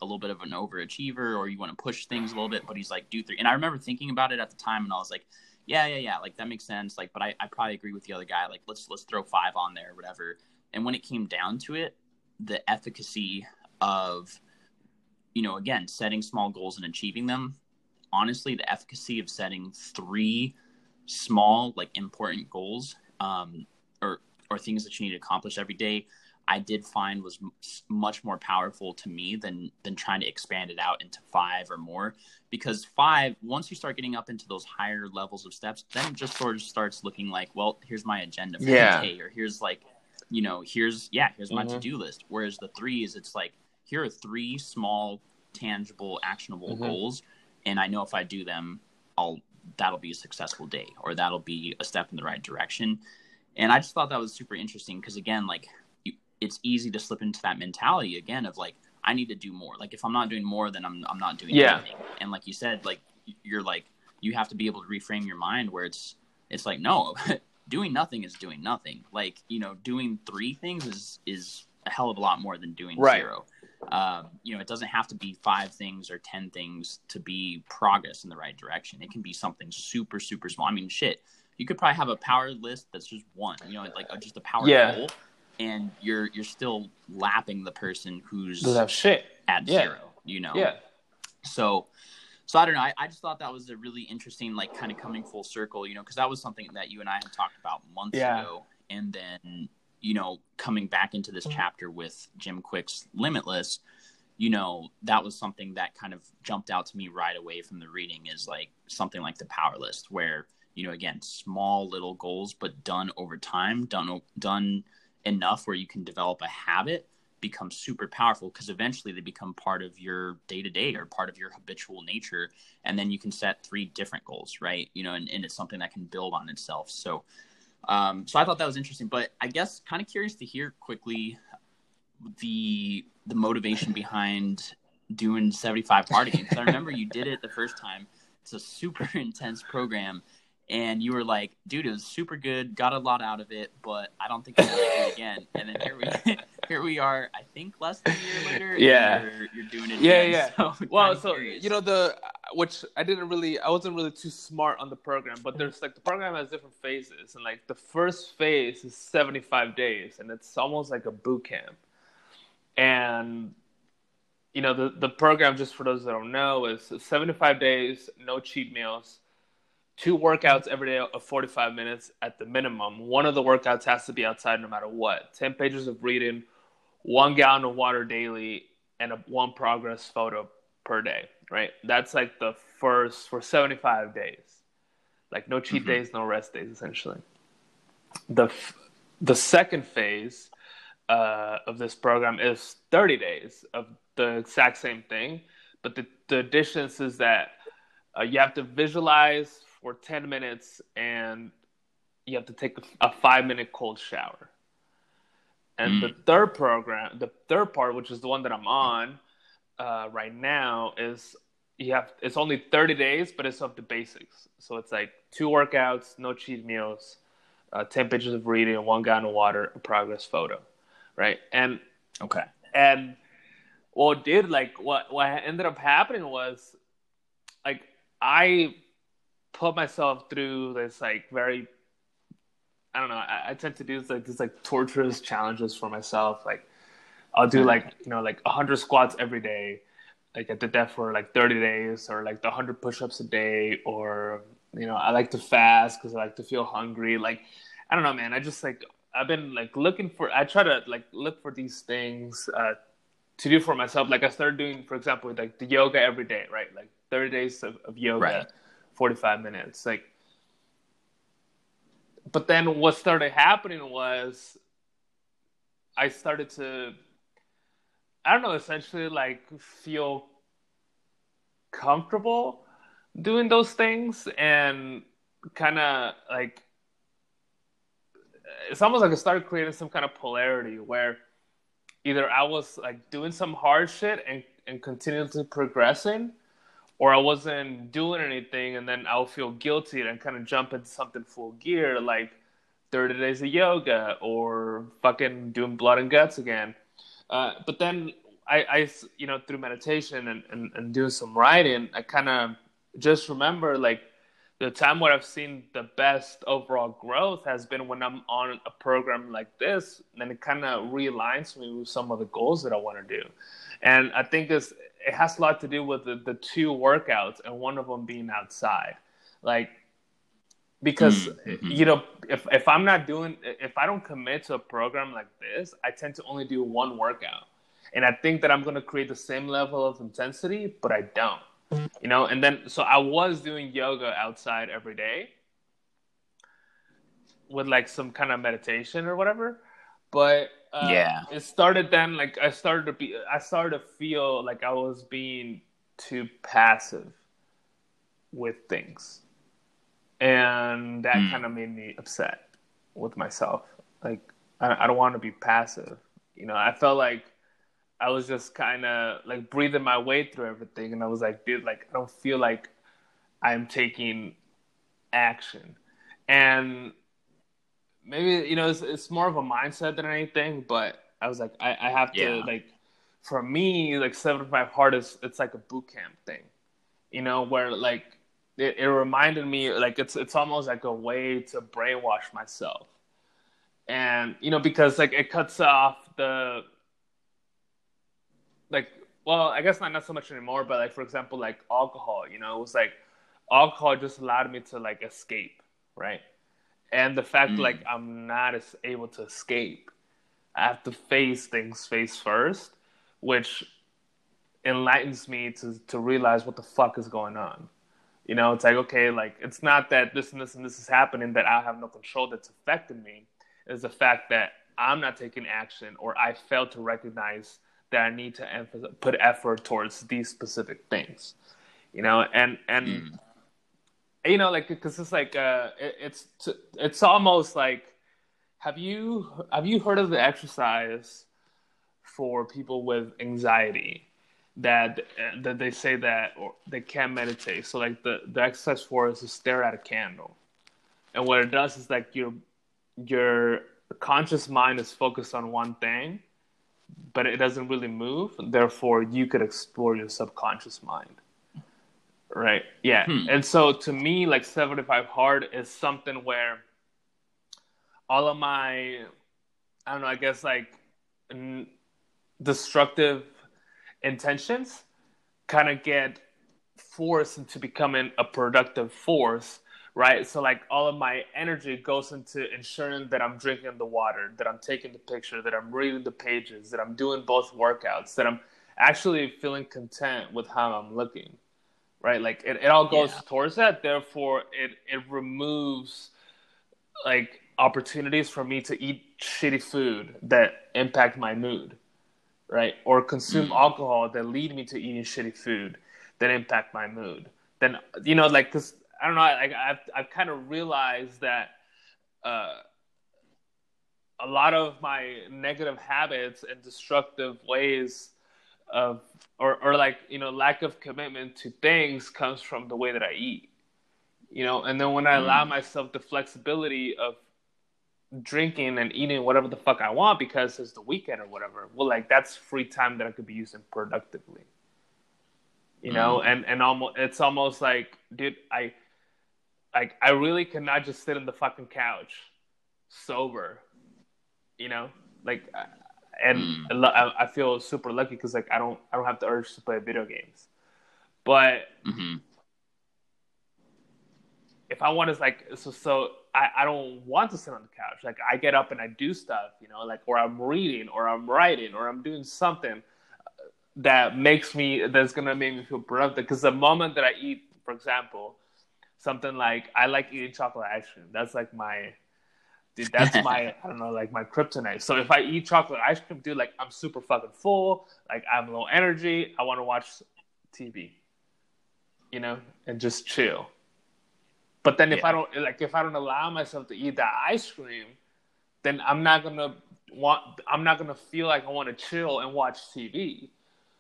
a little bit of an overachiever, or you want to push things a little bit, but he's like, do three. And I remember thinking about it at the time, and I was like, yeah. Like, that makes sense. Like, but I probably agree with the other guy. Like, let's throw five on there or whatever. And when it came down to it, the efficacy of, you know, again, setting small goals and achieving them, honestly, the efficacy of setting three small, like, important goals, or things that you need to accomplish every day, I did find was much more powerful to me than trying to expand it out into five or more, because five, once you start getting up into those higher levels of steps, then it just sort of starts looking like, well, here's my agenda for the day, or here's, like, you know, here's my to-do list. Whereas the three is, it's like, here are three small, tangible, actionable goals. And I know if I do them, that'll be a successful day, or that'll be a step in the right direction. And I just thought that was super interesting, because, again, like, it's easy to slip into that mentality again of, like, I need to do more. Like, if I'm not doing more, then I'm not doing anything. And like you said, like, you're like, you have to be able to reframe your mind where it's like, no, doing nothing is doing nothing. Like, you know, doing three things is a hell of a lot more than doing zero. You know, it doesn't have to be five things or 10 things to be progress in the right direction. It can be something super, super small. I mean, shit, you could probably have a power list that's just one, you know, like just a power goal, and you're still lapping the person who's at zero, you know? Yeah. So I don't know. I just thought that was a really interesting, like, kind of coming full circle, you know, because that was something that you and I had talked about months ago. And then, you know, coming back into this chapter with Jim Kwik's Limitless, you know, that was something that kind of jumped out to me right away from the reading, is like something like the power list, where, you know, again, small little goals, but done over time, done enough where you can develop a habit, becomes super powerful, because eventually they become part of your day-to-day or part of your habitual nature. And then you can set three different goals, right? You know, and it's something that can build on itself. So I thought that was interesting, but I guess kind of curious to hear quickly the motivation behind doing 75 Hard again. Because I remember you did it the first time. It's a super intense program, and you were like, "Dude, it was super good. Got a lot out of it, but I don't think I'm gonna do it again." And then here we are. I think less than a year later. Yeah, you're doing it. Yeah, again. Yeah. So, well, so curious. You know, I wasn't really too smart on the program, but there's, like, the program has different phases, and, like, the first phase is 75 days, and it's almost like a boot camp. And, you know, the program, just for those that don't know, is 75 days, no cheat meals, 2 workouts every day of 45 minutes at the minimum. One of the workouts has to be outside no matter what. 10 pages of reading, 1 gallon of water daily, and 1 progress photo per day. Right? That's, like, the first, for 75 days, like, no cheat days, no rest days, essentially. The second phase of this program is 30 days of the exact same thing. But the difference is that you have to visualize for 10 minutes, and you have to take a 5-minute cold shower. And the third part, which is the one that I'm on right now, is you have, it's only 30 days, but it's of the basics. So it's like 2 workouts, no cheat meals, 10 pictures of reading, 1 gallon of water, a progress photo, right? And okay. And what did, like, what ended up happening was, like, I put myself through this, like, very, I don't know, I tend to do this torturous challenges for myself. Like, I'll do, like, you know, like 100 squats every day. Like, I did that for, like, 30 days, or, like, the 100 push-ups a day, or, you know, I like to fast because I like to feel hungry. Like, I don't know, man. I just, like, I've been, like, I try to look for these things to do for myself. Like, I started doing, for example, like, the yoga every day, right? Like, 30 days of yoga, right. 45 minutes. Like, but then what started happening was I started to, I don't know, essentially, like, feel comfortable doing those things, and kind of, like, it's almost like I started creating some kind of polarity where either I was, like, doing some hard shit and continuously progressing, or I wasn't doing anything, and then I'll feel guilty and kind of jump into something full gear, like 30 days of yoga or fucking doing blood and guts again. But then I, you know, through meditation and doing some writing, I kind of just remember, like, the time where I've seen the best overall growth has been when I'm on a program like this, and it kind of realigns me with some of the goals that I want to do. And I think it has a lot to do with the 2 workouts and one of them being outside. Like, because, you know, if I'm not doing, if I don't commit to a program like this, I tend to only do 1 workout. And I think that I'm going to create the same level of intensity, but I don't, you know? And then, so I was doing yoga outside every day with, like, some kind of meditation or whatever. But it started then, like, I started to feel like I was being too passive with things. And that kind of made me upset with myself. Like, I don't want to be passive. You know, I felt like I was just kind of, like, breathing my way through everything. And I was like, dude, like, I don't feel like I'm taking action. And maybe, you know, it's more of a mindset than anything. But I was like, I have to, like, for me, like, 75 Hard is, it's like a boot camp thing. You know, where, like, it reminded me, like, it's almost like a way to brainwash myself. And, you know, because, like, it cuts off the, like, well, I guess not so much anymore, but, like, for example, like, alcohol, you know, it was like alcohol just allowed me to, like, escape, right? And the fact that, like, I'm not as able to escape, I have to face things face first, which enlightens me to realize what the fuck is going on. You know, it's like, okay, like, it's not that this and this and this is happening that I have no control that's affecting me. It's the fact that I'm not taking action, or I fail to recognize that I need to put effort towards these specific things, you know? And you know, like, because it's like, it's almost like, have you heard of the exercise for people with anxiety? That they say that or they can't meditate. So, like, the exercise for it is to stare at a candle. And what it does is, like, your conscious mind is focused on one thing, but it doesn't really move. Therefore, you could explore your subconscious mind. Right? Yeah. And so, to me, like, 75 Hard is something where all of my, I don't know, I guess, like, destructive intentions kind of get forced into becoming a productive force, right? So, like, all of my energy goes into ensuring that I'm drinking the water, that I'm taking the picture, that I'm reading the pages, that I'm doing both workouts, that I'm actually feeling content with how I'm looking, right? Like, it all goes towards that. Therefore, it removes, like, opportunities for me to eat shitty food that impact my mood, right? Or consume alcohol that lead me to eating shitty food that impact my mood. Then, you know, like, because I don't know, like, I've kind of realized that a lot of my negative habits and destructive ways of or like, you know, lack of commitment to things comes from the way that I eat, you know. And then when I allow myself the flexibility of drinking and eating whatever the fuck I want because it's the weekend or whatever, well, like, that's free time that I could be using productively, you know. And almost, it's almost like, dude, I really cannot just sit on the fucking couch sober, you know, like. And I feel super lucky because, like, I don't have the urge to play video games, but if I want to, like, so I don't want to sit on the couch. Like, I get up and I do stuff, you know, like, or I'm reading, or I'm writing, or I'm doing something that's gonna make me feel productive. Because the moment that I eat, for example, something like, I like eating chocolate ice cream. That's like my, dude, that's my, I don't know, like, my kryptonite. So if I eat chocolate ice cream, dude, like, I'm super fucking full. Like, I'm low energy. I want to watch TV, you know, and just chill. But then if I don't allow myself to eat that ice cream, then I'm not going to feel like I want to chill and watch TV.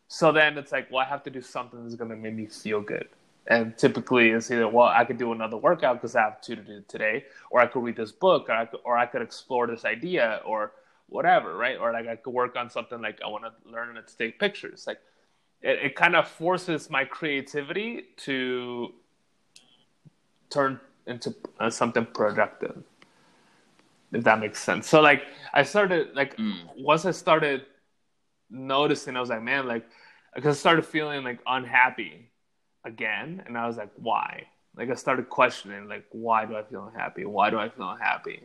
So then it's like, well, I have to do something that's going to make me feel good. And typically it's either, well, I could do another workout because I have two to do today, or I could read this book, or I could explore this idea, or whatever, right? Or, like, I could work on something, like, I want to learn to take pictures. Like, it kind of forces my creativity to turn into something productive, if that makes sense. So, like, I started, like, once I started noticing, I was like, man, like, because I started feeling, like, unhappy again, and I was like, why? Like, I started questioning, like, why do I feel unhappy? Why do I feel unhappy?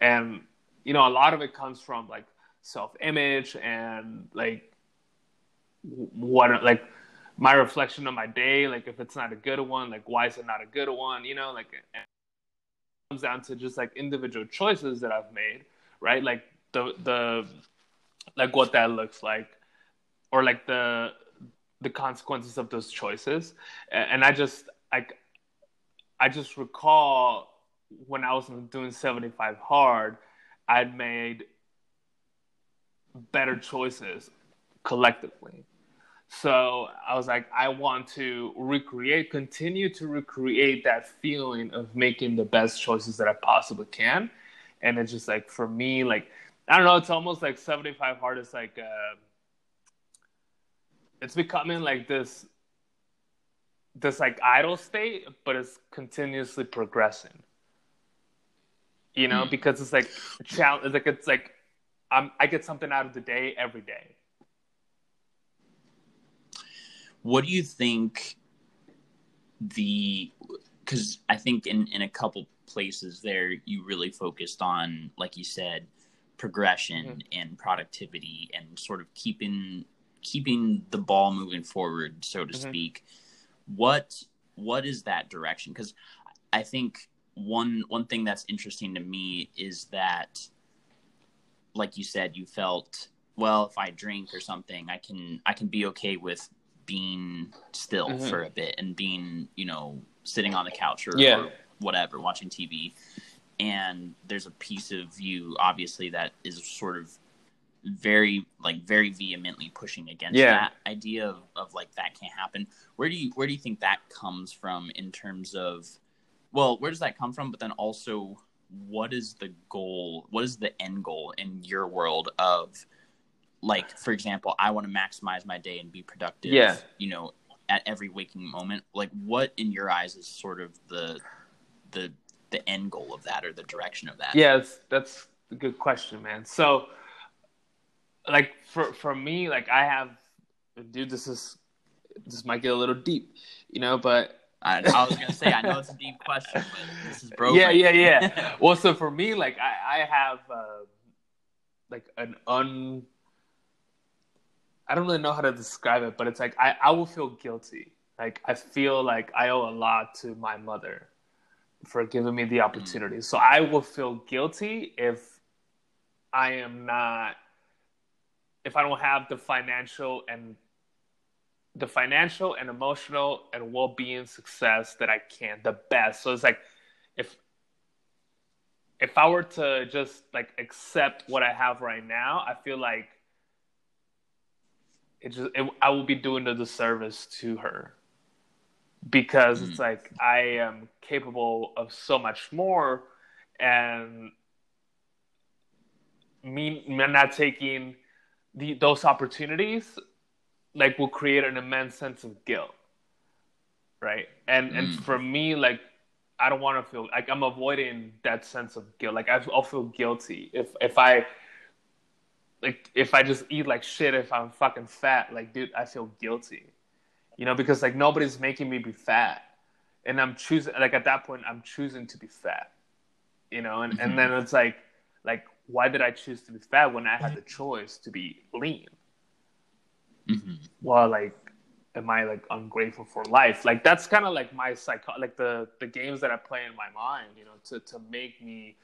And, you know, a lot of it comes from, like, self-image and, like, what, like, my reflection on my day, like, if it's not a good one, like, why is it not a good one? You know, like, it comes down to just, like, individual choices that I've made, right? Like, the like, what that looks like, or, like, the consequences of those choices. And I just recall when I was doing 75 Hard, I'd made better choices collectively. So I was like, I want to continue to recreate that feeling of making the best choices that I possibly can. And it's just like, for me, like, I don't know, it's almost like 75 Hard is like, it's becoming like this like idle state, but it's continuously progressing, you know, because it's like a challenge. Like, it's like, I get something out of the day every day. What do you think because I think in a couple places there, you really focused on, like you said, progression and productivity and sort of keeping the ball moving forward, so to speak. What is that direction? Because I think one thing that's interesting to me is that, like you said, you felt, well, if I drink or something, I can be okay with being still for a bit and being, you know, sitting on the couch or whatever, watching TV. And there's a piece of you, obviously, that is sort of very vehemently pushing against that idea of like, that can't happen. Where do you think that comes from in terms of, well, where does that come from? But then also, what is the goal? What is the end goal in your world of, like, for example, I want to maximize my day and be productive, you know, at every waking moment. Like, what in your eyes is sort of the end goal of that, or the direction of that? Yeah, that's a good question, man. So, like, for me, like, I have, dude, this might get a little deep, you know, but I was gonna say, I know it's a deep question, but this is broken. Yeah. Well, so for me, like, I have like an I don't really know how to describe it, but it's like, I will feel guilty. Like, I feel like I owe a lot to my mother for giving me the opportunity. So I will feel guilty if I don't have the financial and emotional and well-being success that I can, the best. So it's like, if I were to just, like, accept what I have right now, I feel like I will be doing a disservice to her, because it's like, I am capable of so much more, and me not taking those opportunities, like, will create an immense sense of guilt, right? And for me, like, I don't want to feel like I'm avoiding that sense of guilt. Like, I'll feel guilty if I just eat like shit, if I'm fucking fat, like, dude, I feel guilty, you know, because like nobody's making me be fat, and I'm choosing, like, at that point I'm choosing to be fat, you know, and then it's like, why did I choose to be fat when I had the choice to be lean? Well, like, am I like ungrateful for life? Like, that's kind of like my the games that I play in my mind, you know, to make me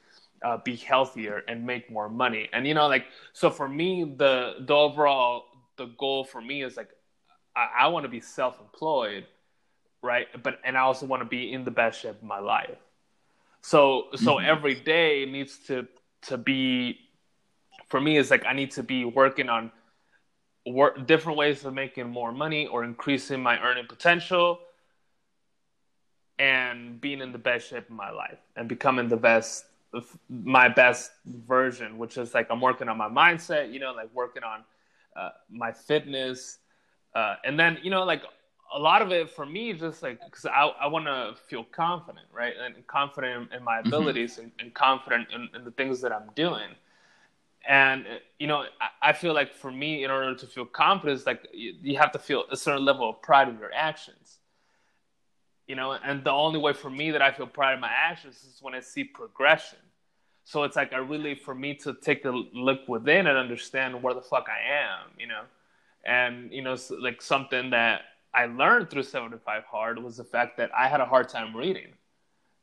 be healthier and make more money. And, you know, like, so for me, the overall, the goal for me is like, I want to be self-employed, right? And I also want to be in the best shape of my life. So every day needs to be, for me, it's like, I need to be working on different ways of making more money or increasing my earning potential, and being in the best shape of my life and becoming my best version, which is like, I'm working on my mindset, you know, like working on my fitness. And then, you know, like a lot of it for me, just like, because I want to feel confident, right? And confident in my abilities and confident in the things that I'm doing. And, you know, I feel like for me, in order to feel confidence, like you have to feel a certain level of pride in your actions. You know, and the only way for me that I feel pride in my actions is when I see progression. So it's like, for me to take a look within and understand where the fuck I am, you know. And, you know, like something that I learned through 75 Hard was the fact that I had a hard time reading,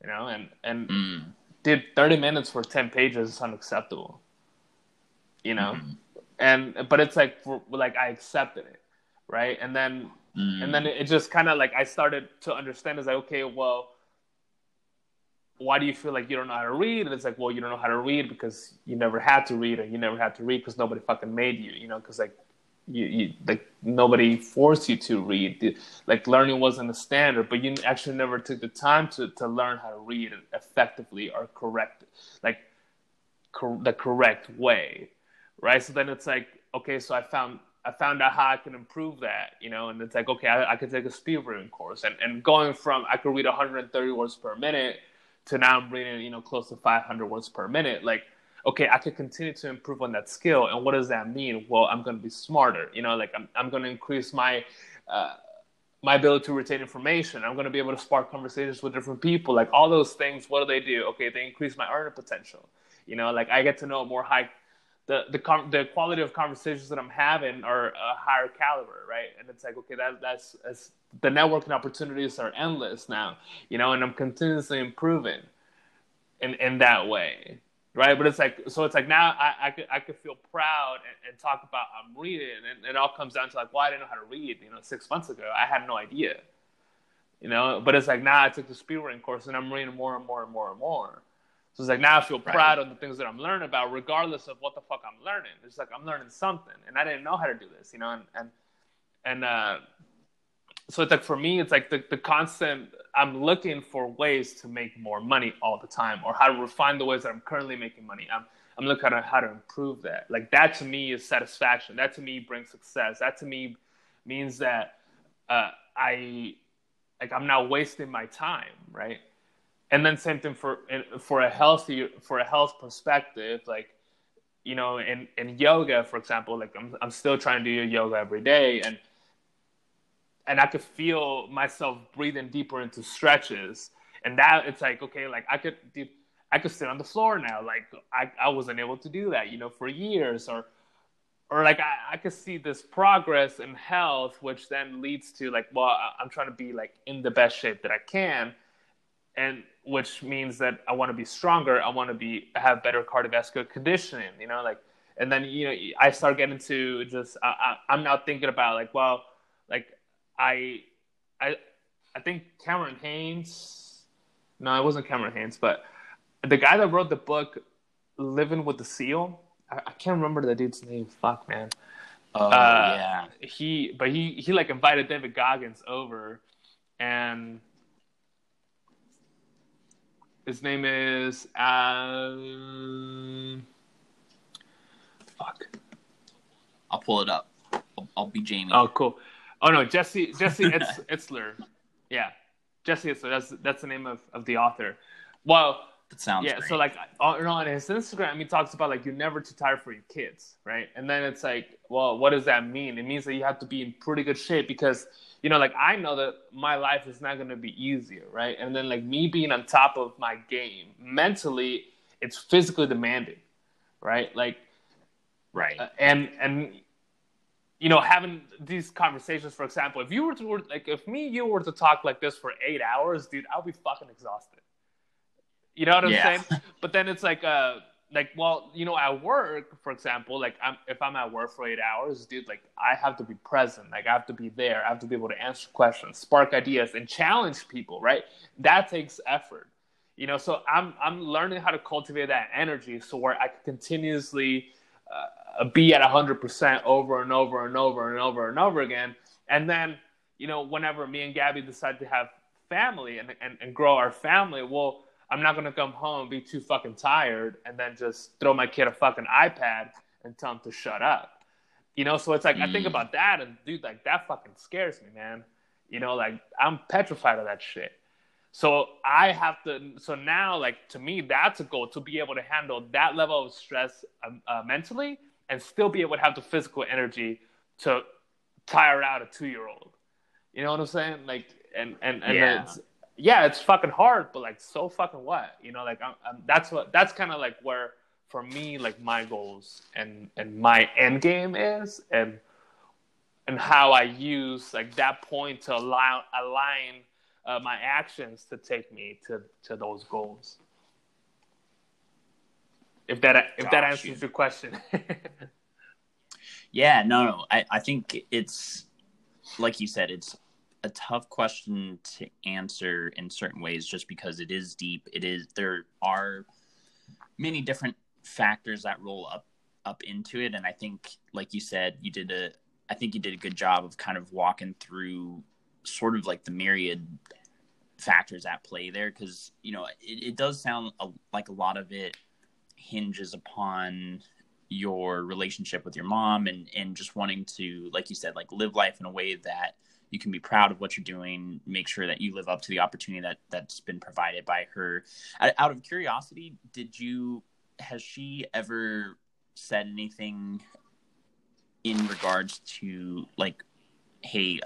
you know, and did 30 minutes for 10 pages is unacceptable, you know. But it's like, I accepted it, right? And then it just kind of like, I started to understand, it's like, okay, well, why do you feel like you don't know how to read? And it's like, well, you don't know how to read because you never had to read, and you never had to read because nobody fucking made you, you know, because like you like nobody forced you to read. Like, learning wasn't a standard, but you actually never took the time to learn how to read effectively or the correct way, right? So then it's like, okay, so I found out how I can improve that, you know, and it's like, okay, I could take a speed reading course, and going from, I could read 130 words per minute to now I'm reading, you know, close to 500 words per minute. Like, okay, I could continue to improve on that skill. And what does that mean? Well, I'm going to be smarter, you know, like I'm going to increase my ability to retain information. I'm going to be able to spark conversations with different people. Like, all those things, what do they do? Okay, they increase my earning potential. You know, like, I get to know more the quality of conversations that I'm having are a higher caliber, right? And it's like, okay, that's the networking opportunities are endless now, you know, and I'm continuously improving in that way, right? But it's like, so it's like, now I could feel proud and talk about I'm reading, and it all comes down to like, well, I didn't know how to read, you know, 6 months ago, I had no idea, you know. But it's like, now I took the speed reading course and I'm reading more and more and more and more. So it's like, now I feel proud on the things that I'm learning about, regardless of what the fuck I'm learning. It's like, I'm learning something, and I didn't know how to do this, you know. And so it's like, for me, it's like the constant, I'm looking for ways to make more money all the time, or how to refine the ways that I'm currently making money. I'm looking at how to improve that. Like, that to me is satisfaction. That to me brings success. That to me means that I'm not wasting my time, right? And then same thing for a health perspective, like, you know, in yoga, for example, like I'm still trying to do yoga every day, and I could feel myself breathing deeper into stretches, and that it's like, okay, like I could sit on the floor now, like I wasn't able to do that, you know, for years, or like I could see this progress in health, which then leads to like, well, I'm trying to be like in the best shape that I can. And which means that I want to be stronger. I want to have better cardiovascular conditioning, you know, like, and then, you know, I start getting to just, I'm now thinking about like, well, like I think Cameron Haynes, no, it wasn't Cameron Haynes, but the guy that wrote the book, Living with the Seal, I can't remember the dude's name. Fuck, man. He like invited David Goggins over, and his name is fuck. I'll pull it up. I'll be Jamie. Oh, cool. Oh no, Jesse Itzler. Yeah, Jesse Itzler. That's the name of the author. Well, that sounds great. So like on his Instagram, he talks about like you're never too tired for your kids, right? And then it's like, well, what does that mean? It means that you have to be in pretty good shape because like I know that my life is not gonna be easier, right? And then like me being on top of my game mentally, it's physically demanding, right? Like, right. And having these conversations, for example, if you were like, if me, you were to talk like this for 8 hours, dude, I'll be fucking exhausted. You know what I'm saying? But then it's like, well, at work, for example, like if I'm at work for 8 hours, dude, like I have to be present. Like I have to be there. I have to be able to answer questions, spark ideas, and challenge people. Right? That takes effort. So I'm learning how to cultivate that energy so where I can continuously be at 100% over and over and over and over and over again. And then, whenever me and Gabby decide to have family and grow our family, well, I'm not going to come home and be too fucking tired and then just throw my kid a fucking iPad and tell him to shut up. So it's like, I think about that and dude, like that fucking scares me, man. Like I'm petrified of that shit. So I have to, so now, like, to me, that's a goal, to be able to handle that level of stress mentally and still be able to have the physical energy to tire out a 2-year-old. You know what I'm saying? Like, and yeah. It's fucking hard, but like, so fucking what? Like, that's kind of like where, for me, like my goals and my end game is, and how I use like that point to align my actions to take me to those goals. If that answers your question. No. I think it's, like you said, it's a tough question to answer in certain ways, just because it is deep. There are many different factors that roll up into it. And I think, like you said, you did a good job of kind of walking through sort of like the myriad factors at play there, because it does sound like a lot of it hinges upon your relationship with your mom and just wanting to, like you said, like live life in a way that you can be proud of what you're doing, make sure that you live up to the opportunity that's been provided by her. Out of curiosity, has she ever said anything in regards to like, hey,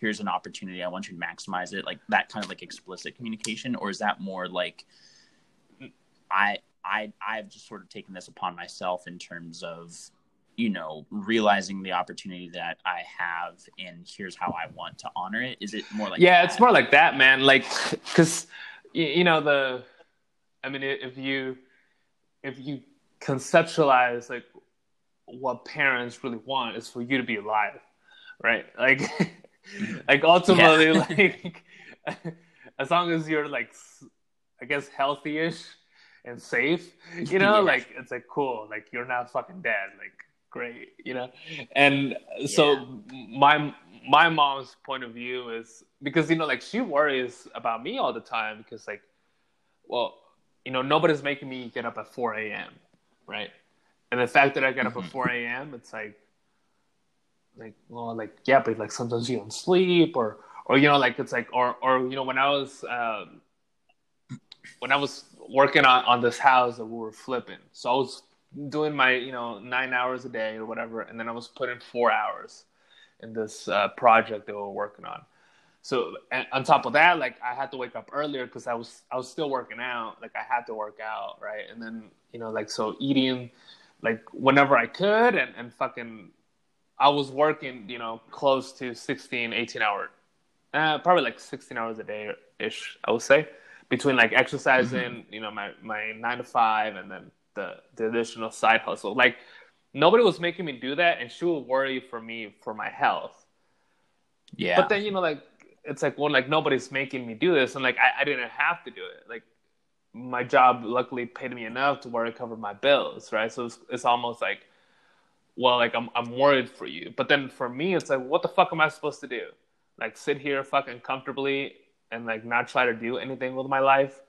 here's an opportunity, I want you to maximize it, like that kind of like explicit communication? Or is that more like, I've just sort of taken this upon myself in terms of, realizing the opportunity that I have and here's how I want to honor it? Is it more like that? It's more like that, man. Like, cause if you conceptualize like what parents really want is for you to be alive. Right, like ultimately, like as long as you're like, I guess healthy-ish and safe, like it's like cool, like you're not fucking dead, like great, And so my mom's point of view is because like she worries about me all the time because like, well, nobody's making me get up at 4 a.m, right? And the fact that I get up at 4 a.m, it's like. Like, well, like, yeah, but like sometimes you don't sleep or, like, it's like, or, when I was working on this house that we were flipping, so I was doing my, 9 hours a day or whatever. And then I was putting 4 hours in this project that we were working on. So on top of that, like I had to wake up earlier cause I was still working out. Like I had to work out. Right. And then, like, so eating like whenever I could and fucking, I was working, close to 16 hours a day-ish, I would say, between, like, exercising, my 9 to 5, and then the additional side hustle. Like, nobody was making me do that, and she would worry for me for my health. Yeah. But then, like, it's like, well, like, nobody's making me do this, and, like, I didn't have to do it. Like, my job, luckily, paid me enough to where it covered my bills, right? So it's almost like, well, like, I'm worried for you. But then for me, it's like, what the fuck am I supposed to do? Like, sit here fucking comfortably and, like, not try to do anything with my life?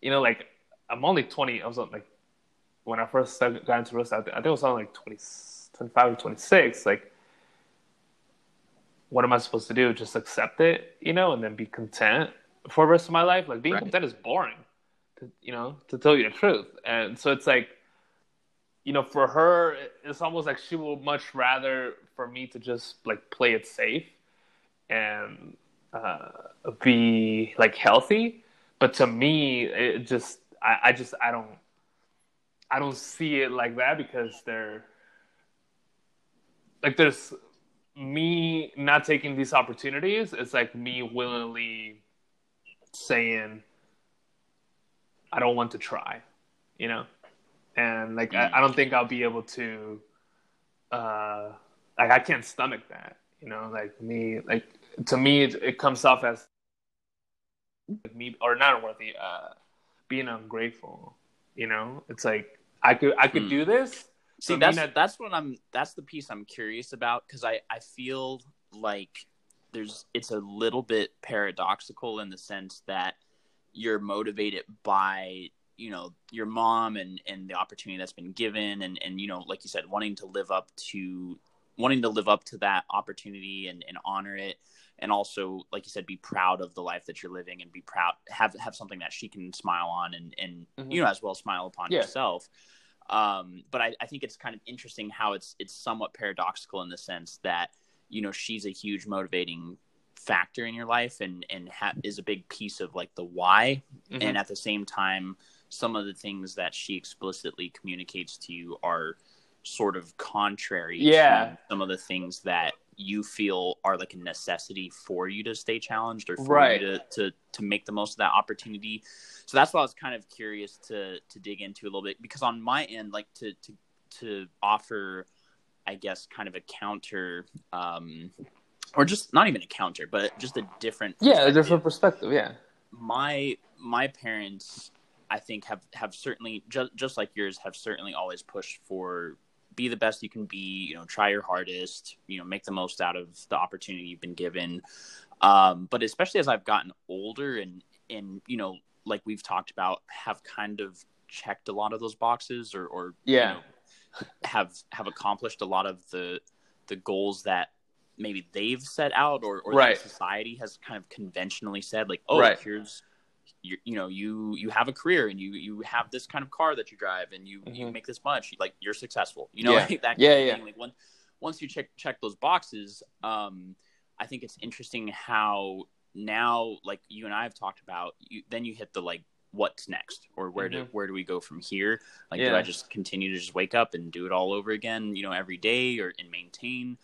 You know, like, I'm only 20. I was, like, when I first got into real estate, I think I was on, like, 20, 25 or 26. Like, what am I supposed to do? Just accept it, you know, and then be content for the rest of my life? Like, being content is boring, you know, to tell you the truth. And so it's like, you know, for her, it's almost like she would much rather for me to just, like, play it safe and be, like, healthy. But to me, it just, I don't see it like that, because they're, like, there's me not taking these opportunities. It's like me willingly saying, I don't want to try, you know? And, like, I don't think I'll be able to, like, I can't stomach that, you know? Like, me, like, to me, it comes off as me, or not worthy, being ungrateful, you know? It's like, I could do this. See, that's the piece I'm curious about, because I feel like it's a little bit paradoxical in the sense that you're motivated by, you know, your mom and the opportunity that's been given, and, you know, like you said, wanting to live up to that opportunity and honor it. And also, like you said, be proud of the life that you're living, and be proud, have something that she can smile on and mm-hmm. you know, as well smile upon yourself. But I think it's kind of interesting how it's somewhat paradoxical in the sense that, you know, she's a huge motivating factor in your life and is a big piece of, like, the why. Mm-hmm. And at the same time, some of the things that she explicitly communicates to you are sort of contrary to some of the things that you feel are, like, a necessity for you to stay challenged, or for you to make the most of that opportunity. So that's why I was kind of curious to dig into a little bit, because on my end, like, to offer, I guess, kind of a counter, or just not even a counter, but just a different perspective. Yeah, a different perspective, yeah. My parents, I think, have certainly, just like yours, have certainly always pushed for be the best you can be, you know, try your hardest, you know, make the most out of the opportunity you've been given. But especially as I've gotten older and, you know, like we've talked about, have kind of checked a lot of those boxes or you know, have accomplished a lot of the goals that maybe they've set out or that society has kind of conventionally said, like, oh, here's, you know, you have a career, and you have this kind of car that you drive, and you make this much, like, you're successful, you know, like that kind of thing. Like, once you check those boxes, I think it's interesting how now, like you and I have talked about, then you hit the, like, what's next, or where do we go from here? Like, do I just continue to just wake up and do it all over again, you know, every day, and maintain?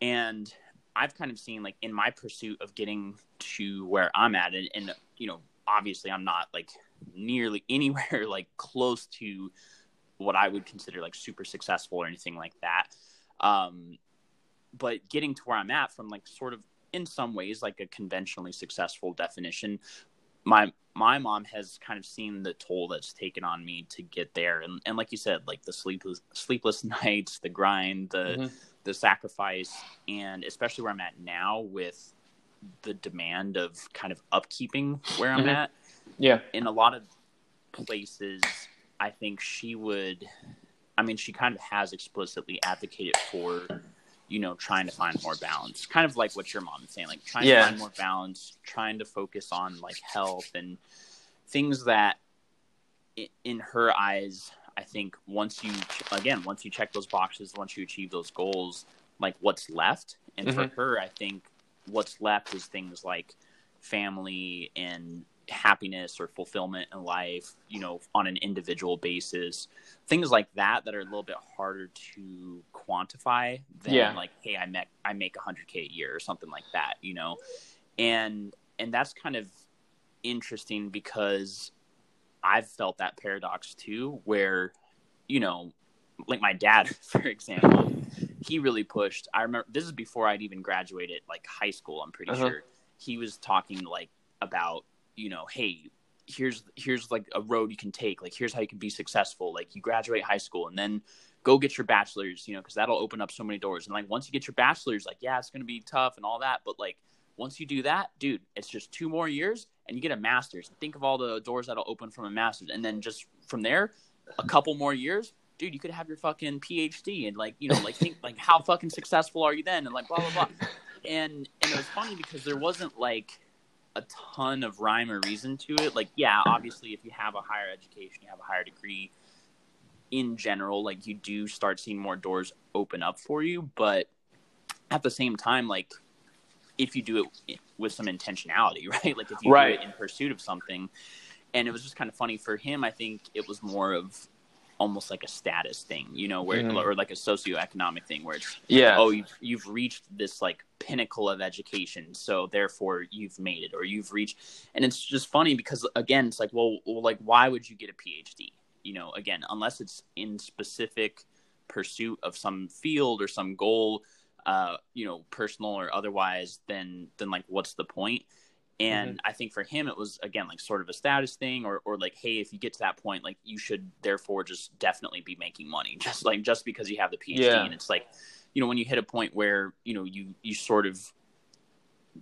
And I've kind of seen, like, in my pursuit of getting to where I'm at, and you know, obviously I'm not, like, nearly anywhere, like, close to what I would consider, like, super successful or anything like that. But getting to where I'm at from, like, sort of in some ways, like, a conventionally successful definition, my mom has kind of seen the toll that's taken on me to get there. And like you said, like, the sleepless nights, the grind, the sacrifice, and especially where I'm at now with the demand of kind of upkeeping where I'm at. Yeah. In a lot of places, I think she kind of has explicitly advocated for, you know, trying to find more balance, kind of like what your mom is saying, like, trying to find more balance, trying to focus on, like, health and things that in her eyes, I think once you check those boxes, once you achieve those goals, like, what's left. And for her, I think what's left is things like family and happiness or fulfillment in life, you know, on an individual basis, things like that are a little bit harder to quantify than like, hey, I make $100K a year or something like that, you know? And that's kind of interesting, because I've felt that paradox too, where, you know, like, my dad, for example, he really pushed. I remember, this is before I'd even graduated, like, high school, I'm pretty sure. He was talking, like, about, you know, hey, here's like a road you can take. Like, here's how you can be successful. Like, you graduate high school, and then go get your bachelor's, you know, because that'll open up so many doors. And like, once you get your bachelor's, like, yeah, it's going to be tough and all that. But like, once you do that, dude, it's just 2 more years and you get a master's. Think of all the doors that'll open from a master's. And then just from there, a couple more years, dude, you could have your fucking PhD and like, you know, like think like how fucking successful are you then? And like, blah, blah, blah. And it was funny because there wasn't like a ton of rhyme or reason to it. Like, yeah, obviously if you have a higher education, you have a higher degree in general, like you do start seeing more doors open up for you. But at the same time, like, if you do it with some intentionality, right? Like if you do it in pursuit of something. And it was just kind of funny for him. I think it was more of almost like a status thing, you know, where or like a socioeconomic thing where it's, oh, you've reached this like pinnacle of education, so therefore you've made it, or you've reached. And it's just funny because again, it's like, well, like why would you get a PhD? You know, again, unless it's in specific pursuit of some field or some goal, you know, personal or otherwise, then like, what's the point? And I think for him, it was, again, like sort of a status thing or like, hey, if you get to that point, like you should therefore just definitely be making money just because you have the PhD. Yeah. And it's like, you know, when you hit a point where, you know, you sort of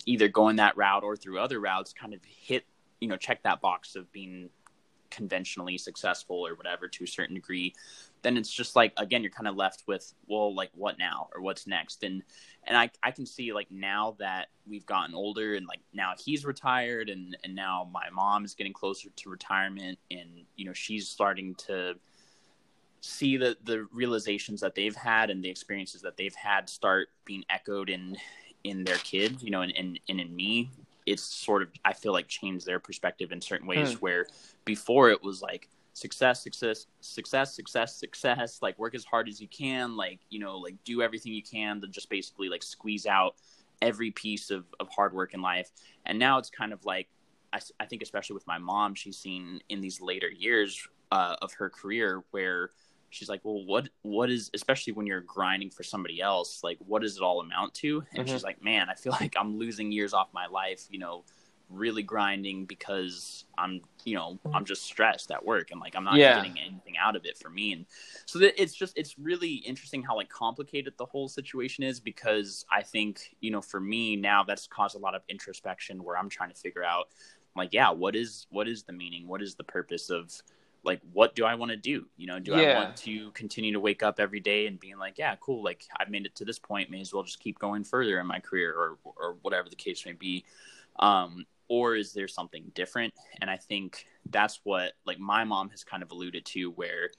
either going that route or through other routes kind of hit, you know, check that box of being conventionally successful or whatever to a certain degree, then it's just like, again, you're kind of left with, well, like what now or what's next? And I can see like now that we've gotten older and like now he's retired and now my mom is getting closer to retirement and, you know, she's starting to see the realizations that they've had and the experiences that they've had start being echoed in their kids, you know, and in me. It's sort of, I feel like, changed their perspective in certain ways where before it was like success, like work as hard as you can, like, you know, like do everything you can to just basically like squeeze out every piece of hard work in life. And now it's kind of like, I think especially with my mom, she's seen in these later years of her career where she's like, well, what is, especially when you're grinding for somebody else, like, what does it all amount to? And she's like, man, I feel like I'm losing years off my life, you know, really grinding because I'm, you know, I'm just stressed at work and like, I'm not getting anything out of it for me. And so it's just, it's really interesting how like complicated the whole situation is, because I think, you know, for me now that's caused a lot of introspection where I'm trying to figure out like, yeah, what is the meaning? What is the purpose of, like, what do I want to do? You know, do I want to continue to wake up every day and being like, yeah, cool, like I've made it to this point, may as well just keep going further in my career or whatever the case may be. Or is there something different? And I think that's what like my mom has kind of alluded to, where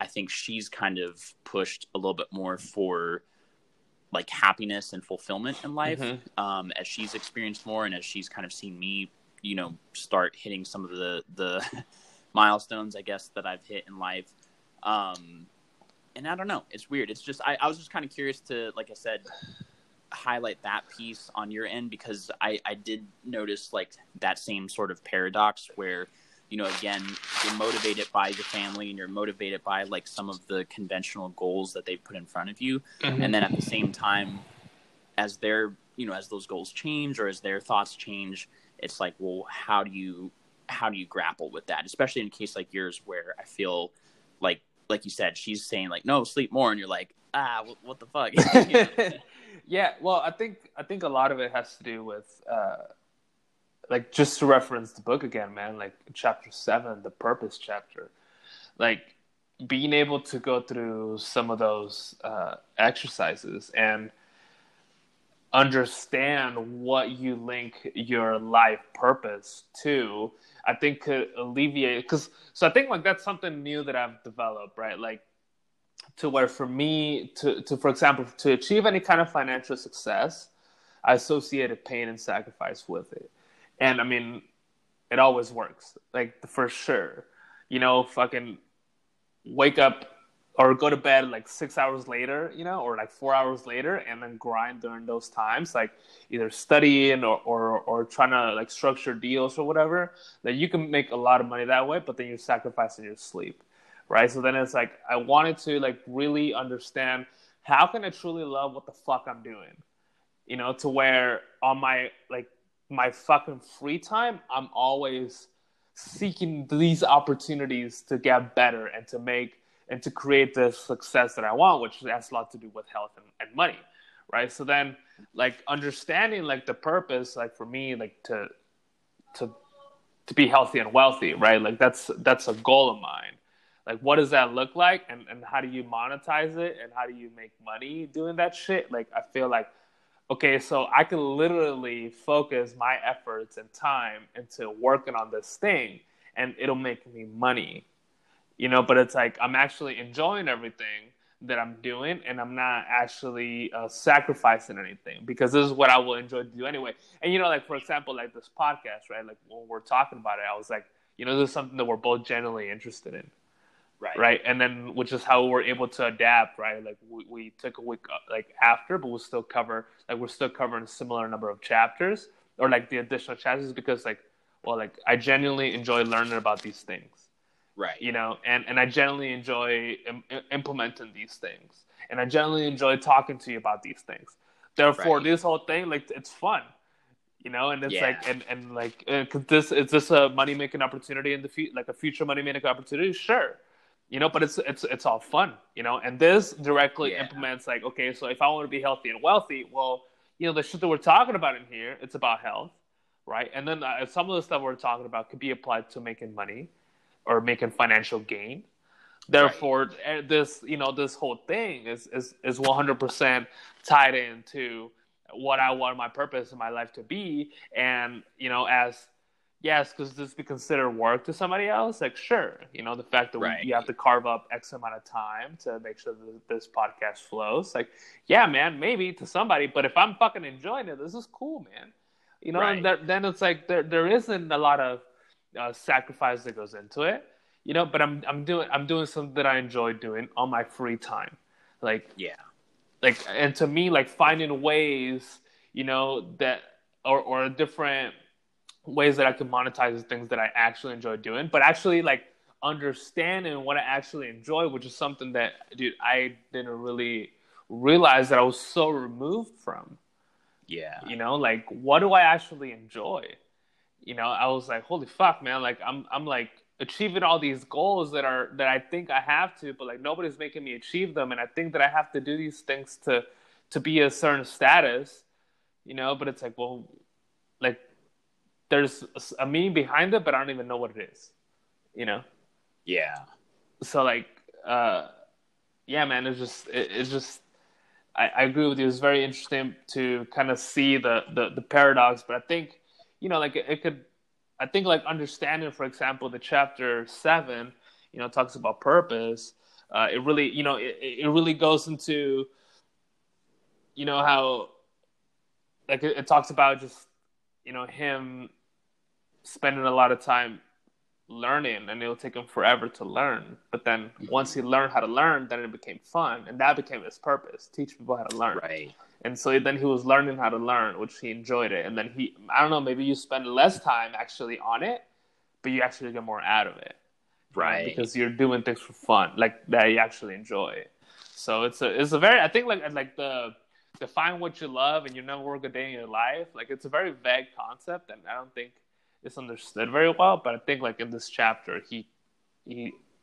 I think she's kind of pushed a little bit more for like happiness and fulfillment in life, as she's experienced more. And as she's kind of seen me, you know, start hitting some of the milestones, I guess, that I've hit in life. And I don't know, it's weird. It's just, I was just kind of curious to, like I said, highlight that piece on your end, because I did notice like that same sort of paradox where, you know, again, you're motivated by your family and you're motivated by like some of the conventional goals that they've put in front of you. And then at the same time, as their, you know, as those goals change or as their thoughts change, it's like, well, how do you grapple with that, especially in a case like yours where I feel like you said, she's saying like, no, sleep more, and you're like, what the fuck? Yeah, well, I think a lot of it has to do with like, just to reference the book again, man, like chapter 7, the purpose chapter, like being able to go through some of those exercises and understand what you link your life purpose to, I think could alleviate, because I think like that's something new that I've developed, right? Like, to where for me to for example, to achieve any kind of financial success, I associated pain and sacrifice with it. And I mean, it always works, like for sure, you know, fucking wake up or go to bed like 6 hours later, you know, or like 4 hours later, and then grind during those times, like either studying or trying to like structure deals or whatever, that you can make a lot of money that way, but then you're sacrificing your sleep, right? So then it's like, I wanted to like really understand, how can I truly love what the fuck I'm doing? You know, to where on my fucking free time, I'm always seeking these opportunities to get better and to make and to create the success that I want, which has a lot to do with health and money, right? So then, like, understanding, like, the purpose, like, for me, like, to be healthy and wealthy, right? Like, that's a goal of mine. Like, what does that look like? And how do you monetize it? And how do you make money doing that shit? Like, I feel like, okay, so I can literally focus my efforts and time into working on this thing, and it'll make me money, you know? But it's like, I'm actually enjoying everything that I'm doing, and I'm not actually sacrificing anything, because this is what I will enjoy to do anyway. And, you know, like, for example, like this podcast, right? Like, when we're talking about it, I was like, you know, this is something that we're both genuinely interested in. Right. And then, which is how we're able to adapt, right? Like, we took a week, like, after, but we're still covering a similar number of chapters, or, like, the additional chapters, because, like, well, like, I genuinely enjoy learning about these things. Right. You know, and I genuinely enjoy implementing these things. And I genuinely enjoy talking to you about these things. Therefore, this whole thing, like, it's fun, you know? And it's like, and like, is this a money-making opportunity in the future, like a future money-making opportunity? Sure. You know, but it's all fun, you know, and this directly implements, like, okay, so if I want to be healthy and wealthy, well, you know, the shit that we're talking about in here, it's about health, right? And then some of the stuff we're talking about could be applied to making money or making financial gain. Therefore, this, you know, this whole thing is 100% tied into what I want my purpose in my life to be. And, you know, as because this be considered work to somebody else. Like, sure, you know, the fact that you have to carve up X amount of time to make sure that this podcast flows. Like, yeah, man, maybe to somebody, but if I'm fucking enjoying it, this is cool, man. You know, and then it's like there isn't a lot of sacrifice that goes into it. You know, but I'm doing something that I enjoy doing on my free time. Like, and to me, like, finding ways, you know, that or different ways that I can monetize the things that I actually enjoy doing, but actually, like, understanding what I actually enjoy, which is something that, dude, I didn't really realize that I was so removed from. You know, like, what do I actually enjoy? You know, I was like, holy fuck, man, like, I'm like achieving all these goals that I think I have to, but, like, nobody's making me achieve them, and I think that I have to do these things to be a certain status, you know, but it's like, well, like, there's a meme behind it, but I don't even know what it is, you know? So, like, man, it's just, I agree with you. It's very interesting to kind of see the paradox, but I think, you know, like, I think understanding, for example, the chapter 7, you know, talks about purpose. It really, you know, it really goes into, you know, how, like, it talks about just, you know, him spending a lot of time learning, and it'll take him forever to learn. But then once he learned how to learn, then it became fun, and that became his purpose: teach people how to learn. Right. And so then he was learning how to learn, which he enjoyed it. And then I don't know, maybe you spend less time actually on it, but you actually get more out of it, right? Because you're doing things for fun, like, that you actually enjoy. So it's a very, I think, like the define what you love and you never work a day in your life. Like, it's a very vague concept, and I don't think it's understood very well. But I think, like, in this chapter, he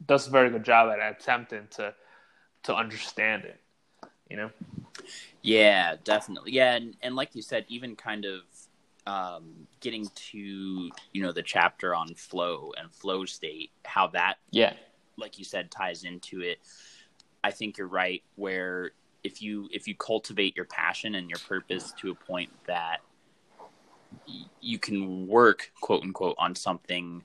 does a very good job at attempting to understand it, you know? Yeah, definitely. Yeah, and like you said, even kind of getting to, you know, the chapter on flow and flow state, how that, like you said, ties into it. I think you're right, where if you cultivate your passion and your purpose to a point that you can work, quote unquote, on something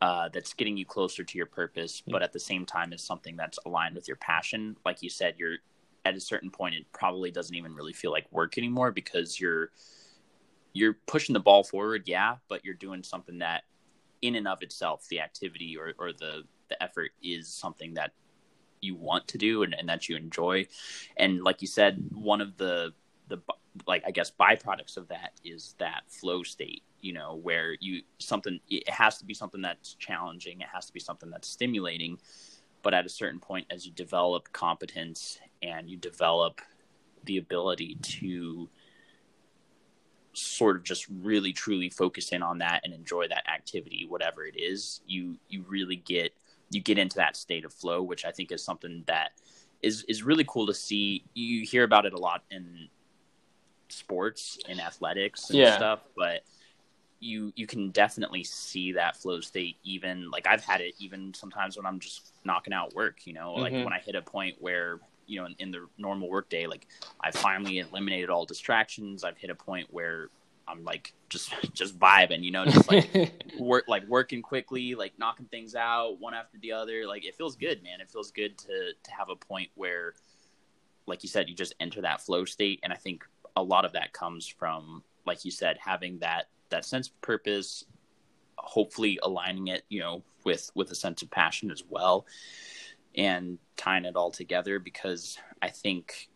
that's getting you closer to your purpose, but at the same time is something that's aligned with your passion. Like you said, you're at a certain point, it probably doesn't even really feel like work anymore, because you're pushing the ball forward. Yeah. But you're doing something that in and of itself, the activity or the effort is something that you want to do and that you enjoy. And like you said, one of the like, I guess, byproducts of that is that flow state, you know, where it has to be something that's challenging. It has to be something that's stimulating. But at a certain point, as you develop competence and you develop the ability to sort of just really, truly focus in on that and enjoy that activity, whatever it is, you really get you get into that state of flow, which I think is something that is really cool to see. You hear about it a lot in sports and athletics and stuff, but you can definitely see that flow state. Even like I've had it even sometimes when I'm just knocking out work, you know, like when I hit a point where, you know, in the normal work day, like I finally eliminated all distractions. I've hit a point where I'm like, just vibing, you know, just like working quickly, like knocking things out one after the other. Like it feels good, man. It feels good to have a point where, like you said, you just enter that flow state. And I think a lot of that comes from, like you said, having that sense of purpose, hopefully aligning it, you know, with a sense of passion as well, and tying it all together. Because I think,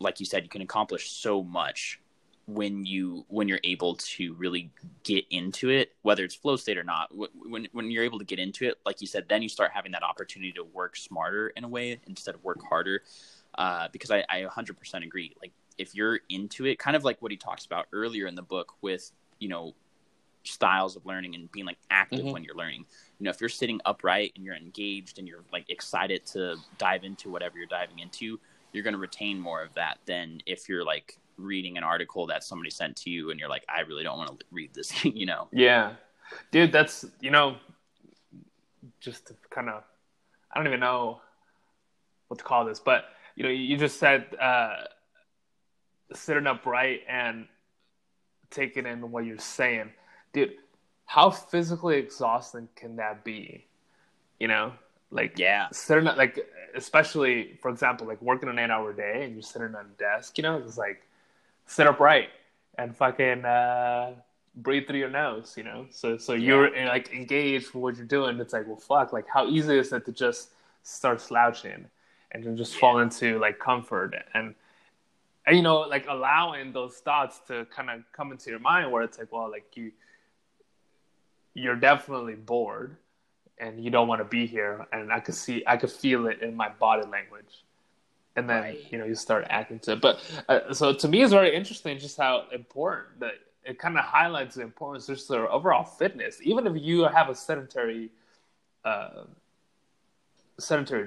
like you said, you can accomplish so much when you're able to really get into it, whether it's flow state or not. When you're able to get into it, like you said, then you start having that opportunity to work smarter in a way instead of work harder. Because I 100% agree. Like if you're into it, kind of like what he talks about earlier in the book with, you know, styles of learning and being like active when you're learning, you know, if you're sitting upright and you're engaged and you're like excited to dive into whatever you're diving into, you're going to retain more of that than if you're like reading an article that somebody sent to you and you're like, I really don't want to read this, you know? Yeah, dude, that's, you know, just kind of, I don't even know what to call this, but you know, you just said, sitting upright and taking in what you're saying, dude, how physically exhausting can that be? You know, like, yeah, sitting like, especially for example, like working an 8-hour day and you're sitting on a desk, you know, it's like sit upright and fucking breathe through your nose, you know? So you're like engaged with what you're doing. It's like, well, fuck, like how easy is it to just start slouching and then just fall into like comfort and you know, like allowing those thoughts to kind of come into your mind where it's like, well, like you're definitely bored and you don't want to be here. And I could feel it in my body language. And then, you know, you start acting to it. But so to me, it's very interesting just how important that it kind of highlights the importance of just their overall fitness. Even if you have a sedentary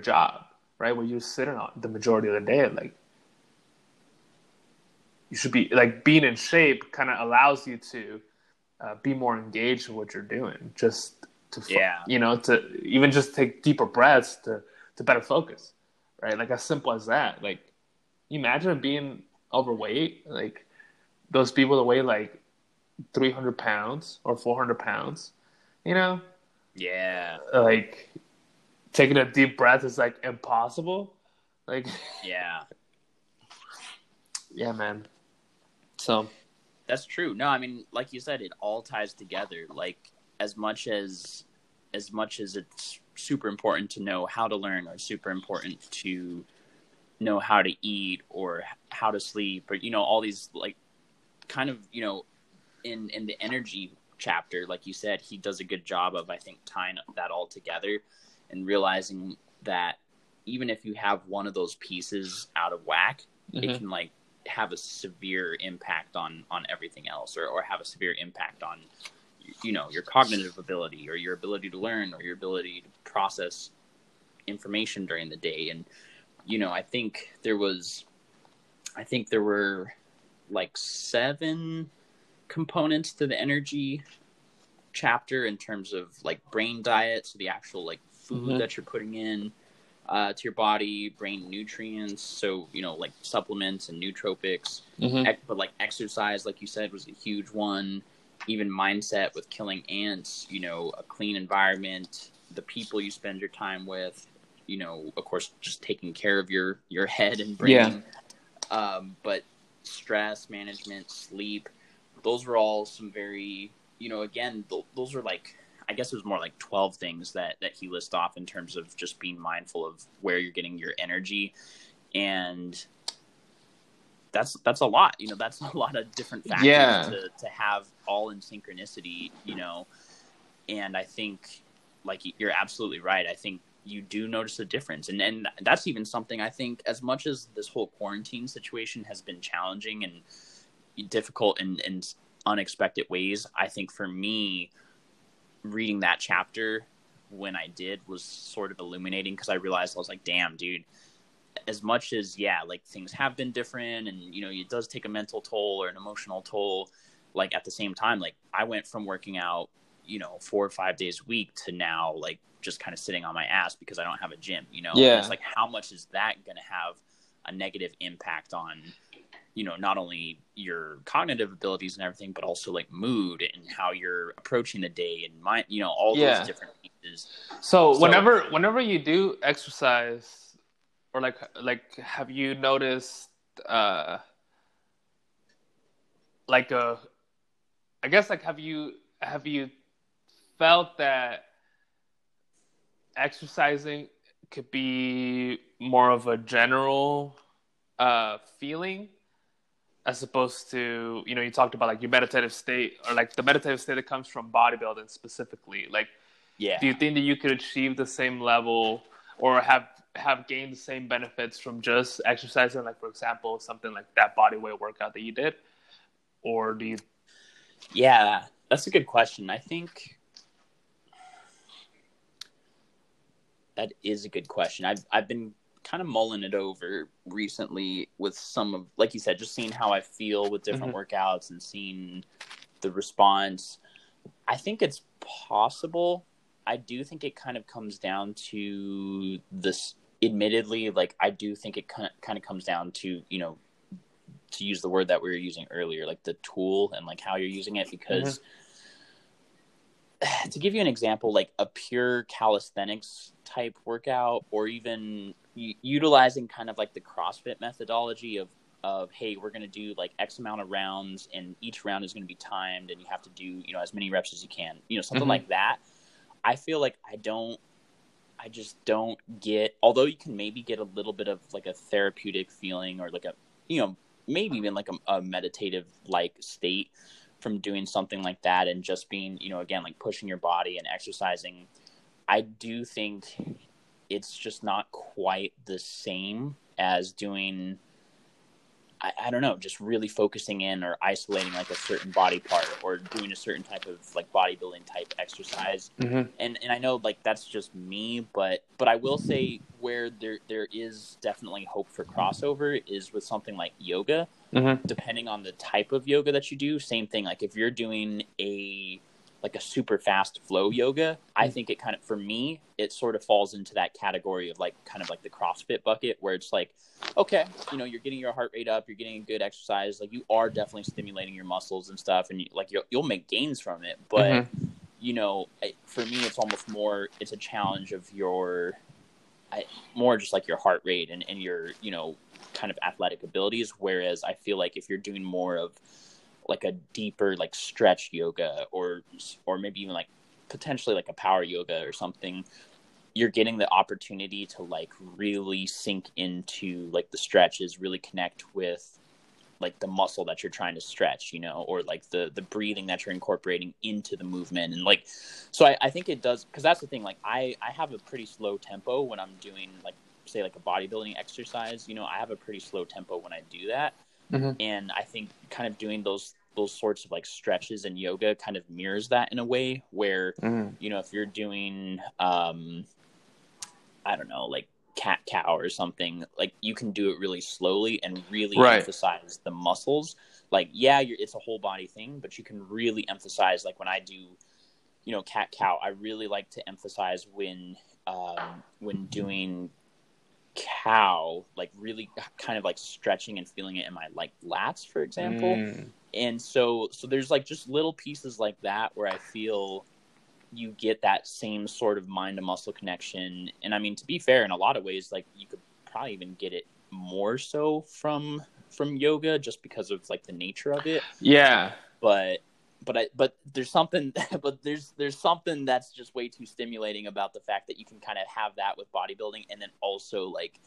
job, right, where you're sitting on the majority of the day, like, you should be like being in shape kind of allows you to be more engaged in what you're doing, just to, you know, to even just take deeper breaths to better focus, right? Like as simple as that. Like you imagine being overweight, like those people that weigh like 300 pounds or 400 pounds, you know? Yeah. Like taking a deep breath is like impossible. Like, yeah. Yeah, man. So that's true. No, I mean, like you said, it all ties together. Like as much as it's super important to know how to learn or super important to know how to eat or how to sleep or, you know, all these like kind of, you know, in the energy chapter, like you said, he does a good job of, I think, tying that all together and realizing that even if you have one of those pieces out of whack, it can like have a severe impact on everything else or have a severe impact on, you know, your cognitive ability or your ability to learn or your ability to process information during the day. And, you know, I think there were like 7 components to the energy chapter in terms of like brain diet. So the actual like food that you're putting in to your body, brain nutrients, so, you know, like supplements and nootropics, but like exercise, like you said, was a huge one, even mindset with killing ants, you know, a clean environment, the people you spend your time with, you know, of course, just taking care of your head and brain, but stress management, sleep, those were all some very, you know, again, those are like, I guess it was more like 12 things that he lists off in terms of just being mindful of where you're getting your energy. And that's a lot, you know, that's a lot of different factors to have all in synchronicity, you know? And I think like, you're absolutely right. I think you do notice a difference. And that's even something I think as much as this whole quarantine situation has been challenging and difficult in unexpected ways, I think for me, reading that chapter when I did was sort of illuminating, because I realized I was like, damn, dude, as much as, yeah, like things have been different and, you know, it does take a mental toll or an emotional toll. Like at the same time, like I went from working out, you know, 4 or 5 days a week to now like just kind of sitting on my ass because I don't have a gym, you know? Yeah. And it's like, how much is that going to have a negative impact on, you know, not only your cognitive abilities and everything, but also like mood and how you're approaching the day and mind, you know, all those different pieces. So whenever you do exercise, or like have you noticed have you felt that exercising could be more of a general feeling, as opposed to, you know, you talked about like your meditative state, or like the meditative state that comes from bodybuilding specifically. Like, do you think that you could achieve the same level or have gained the same benefits from just exercising? Like, for example, something like that bodyweight workout that you did, or do you? Yeah, that's a good question. I think that is a good question. I've been kind of mulling it over recently with some of, like you said, just seeing how I feel with different workouts and seeing the response. I think it's possible. I do think it kind of comes down to this, admittedly, like I do think it kind of comes down to, you know, to use the word that we were using earlier, like the tool and like how you're using it, because to give you an example, like a pure calisthenics type workout, or even utilizing kind of like the CrossFit methodology of hey, we're going to do like X amount of rounds and each round is going to be timed and you have to do, you know, as many reps as you can, you know, something like that. I feel like I just don't get, although you can maybe get a little bit of like a therapeutic feeling or like a, you know, maybe even like a meditative like state from doing something like that and just being, you know, again, like pushing your body and exercising. I do think it's just not quite the same as doing, I don't know, just really focusing in or isolating like a certain body part or doing a certain type of like bodybuilding type exercise. And I know like that's just me, but I will say where there is definitely hope for crossover is with something like yoga, depending on the type of yoga that you do. Same thing. Like if you're doing a super fast flow yoga, I think it kind of, for me, it sort of falls into that category of like kind of like the CrossFit bucket, where it's like, okay, you know, you're getting your heart rate up, you're getting a good exercise, like you are definitely stimulating your muscles and stuff, and you'll make gains from it, but you know, for me, it's almost more, it's a challenge of more just like your heart rate and your, you know, kind of athletic abilities. Whereas I feel like if you're doing more of like a deeper like stretch yoga or maybe even like potentially like a power yoga or something, you're getting the opportunity to like really sink into like the stretches, really connect with like the muscle that you're trying to stretch, you know, or like the breathing that you're incorporating into the movement. And like, so I think it does, because that's the thing, like I have a pretty slow tempo when I'm doing like, say like a bodybuilding exercise, you know, I have a pretty slow tempo when I do that. And I think kind of doing those sorts of like stretches and yoga kind of mirrors that in a way where, you know, if you're doing, I don't know, like cat cow or something, like you can do it really slowly and really emphasize the muscles. Like, yeah, it's a whole body thing, but you can really emphasize, like when I do, you know, cat cow, I really like to emphasize when doing cow, like really kind of like stretching and feeling it in my like lats, for example. And so there's like just little pieces like that where I feel you get that same sort of mind to muscle connection. And I mean, to be fair, in a lot of ways, like you could probably even get it more so from yoga, just because of like the nature of it. But there's something, but there's something that's just way too stimulating about the fact that you can kind of have that with bodybuilding and then also like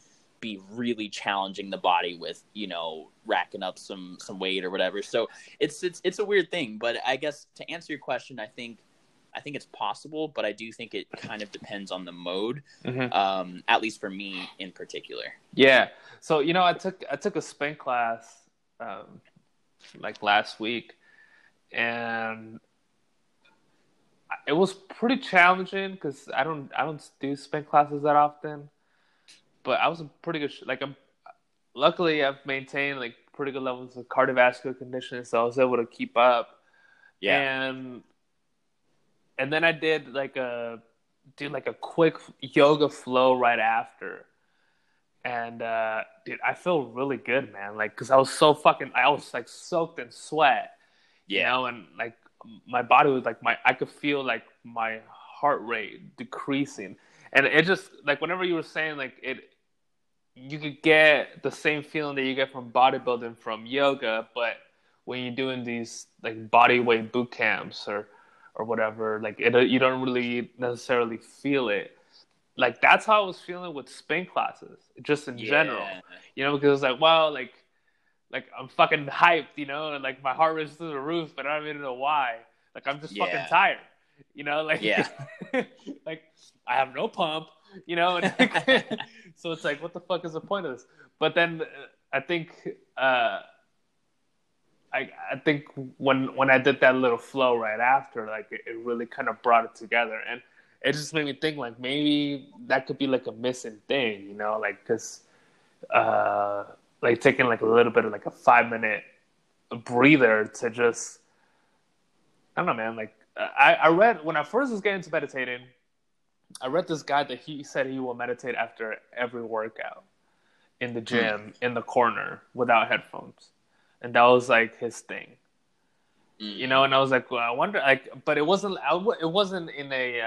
be really challenging the body with, you know, racking up some weight or whatever. So it's a weird thing, but I guess to answer your question, I think it's possible, but I do think it kind of depends on the mode, at least for me in particular. Yeah. So, you know, I took a spin class like last week. And It was pretty challenging because I don't do spin classes that often, but I was in pretty good luckily I've maintained like pretty good levels of cardiovascular conditioning, so I was able to keep up. Yeah. And then I did a quick yoga flow right after. And I feel really good, man. Like, cause I was soaked in sweat. Yeah. You know, and like my body was like I could feel like my heart rate decreasing, and it just like whenever you were saying like you could get the same feeling that you get from bodybuilding from yoga, but when you're doing these like body weight boot camps or whatever, like you don't really necessarily feel it. Like that's how I was feeling with spin classes, just in general, you know, because it's like, wow, like I'm fucking hyped, you know, and like my heart rate's through the roof, but I don't even know why. Like I'm just fucking tired, you know, like, like I have no pump, you know, and so it's like, what the fuck is the point of this? But then I think, I think when I did that little flow right after, like it really kind of brought it together, and it just made me think like maybe that could be like a missing thing, you know, like because like taking like a little bit of like a 5-minute breather to just, I don't know, man. Like I read when I first was getting into meditating, I read this guy that he said he will meditate after every workout in the gym in the corner without headphones. And that was like his thing, you know. And I was like, well, I wonder, like, but it wasn't. It wasn't in a.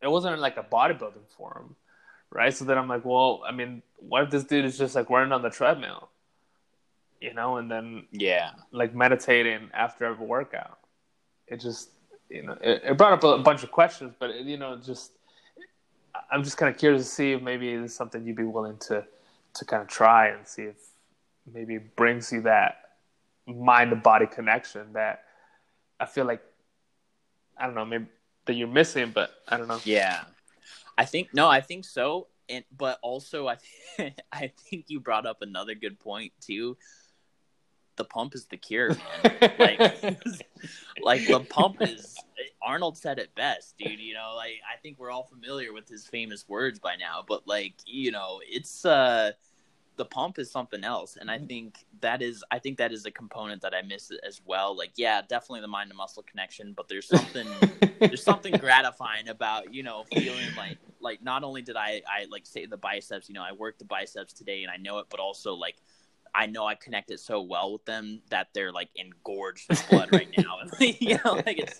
It wasn't in like a bodybuilding forum, right? So then I'm like, well, I mean, what if this dude is just like running on the treadmill, you know? And then like meditating after every workout. It just, you know, it brought up a bunch of questions, but it, you know, just I'm just kind of curious to see if maybe it's something you'd be willing to kind of try and see if. Maybe it brings you that mind-to-body connection that I feel like, I don't know, maybe that you're missing, but I don't know. Yeah. I think so. But also, I think you brought up another good point, too. The pump is the cure, man. like the pump is, Arnold said it best, dude. You know, like, I think we're all familiar with his famous words by now. But, like, you know, it's... the pump is something else, and I think that is a component that I miss as well. Like, yeah, definitely the mind to muscle connection, but there's something gratifying about, you know, feeling like not only did I like say the biceps, you know, I worked the biceps today and I know it, but also like I know I connect it so well with them that they're like engorged with blood right now. And, like, you know, like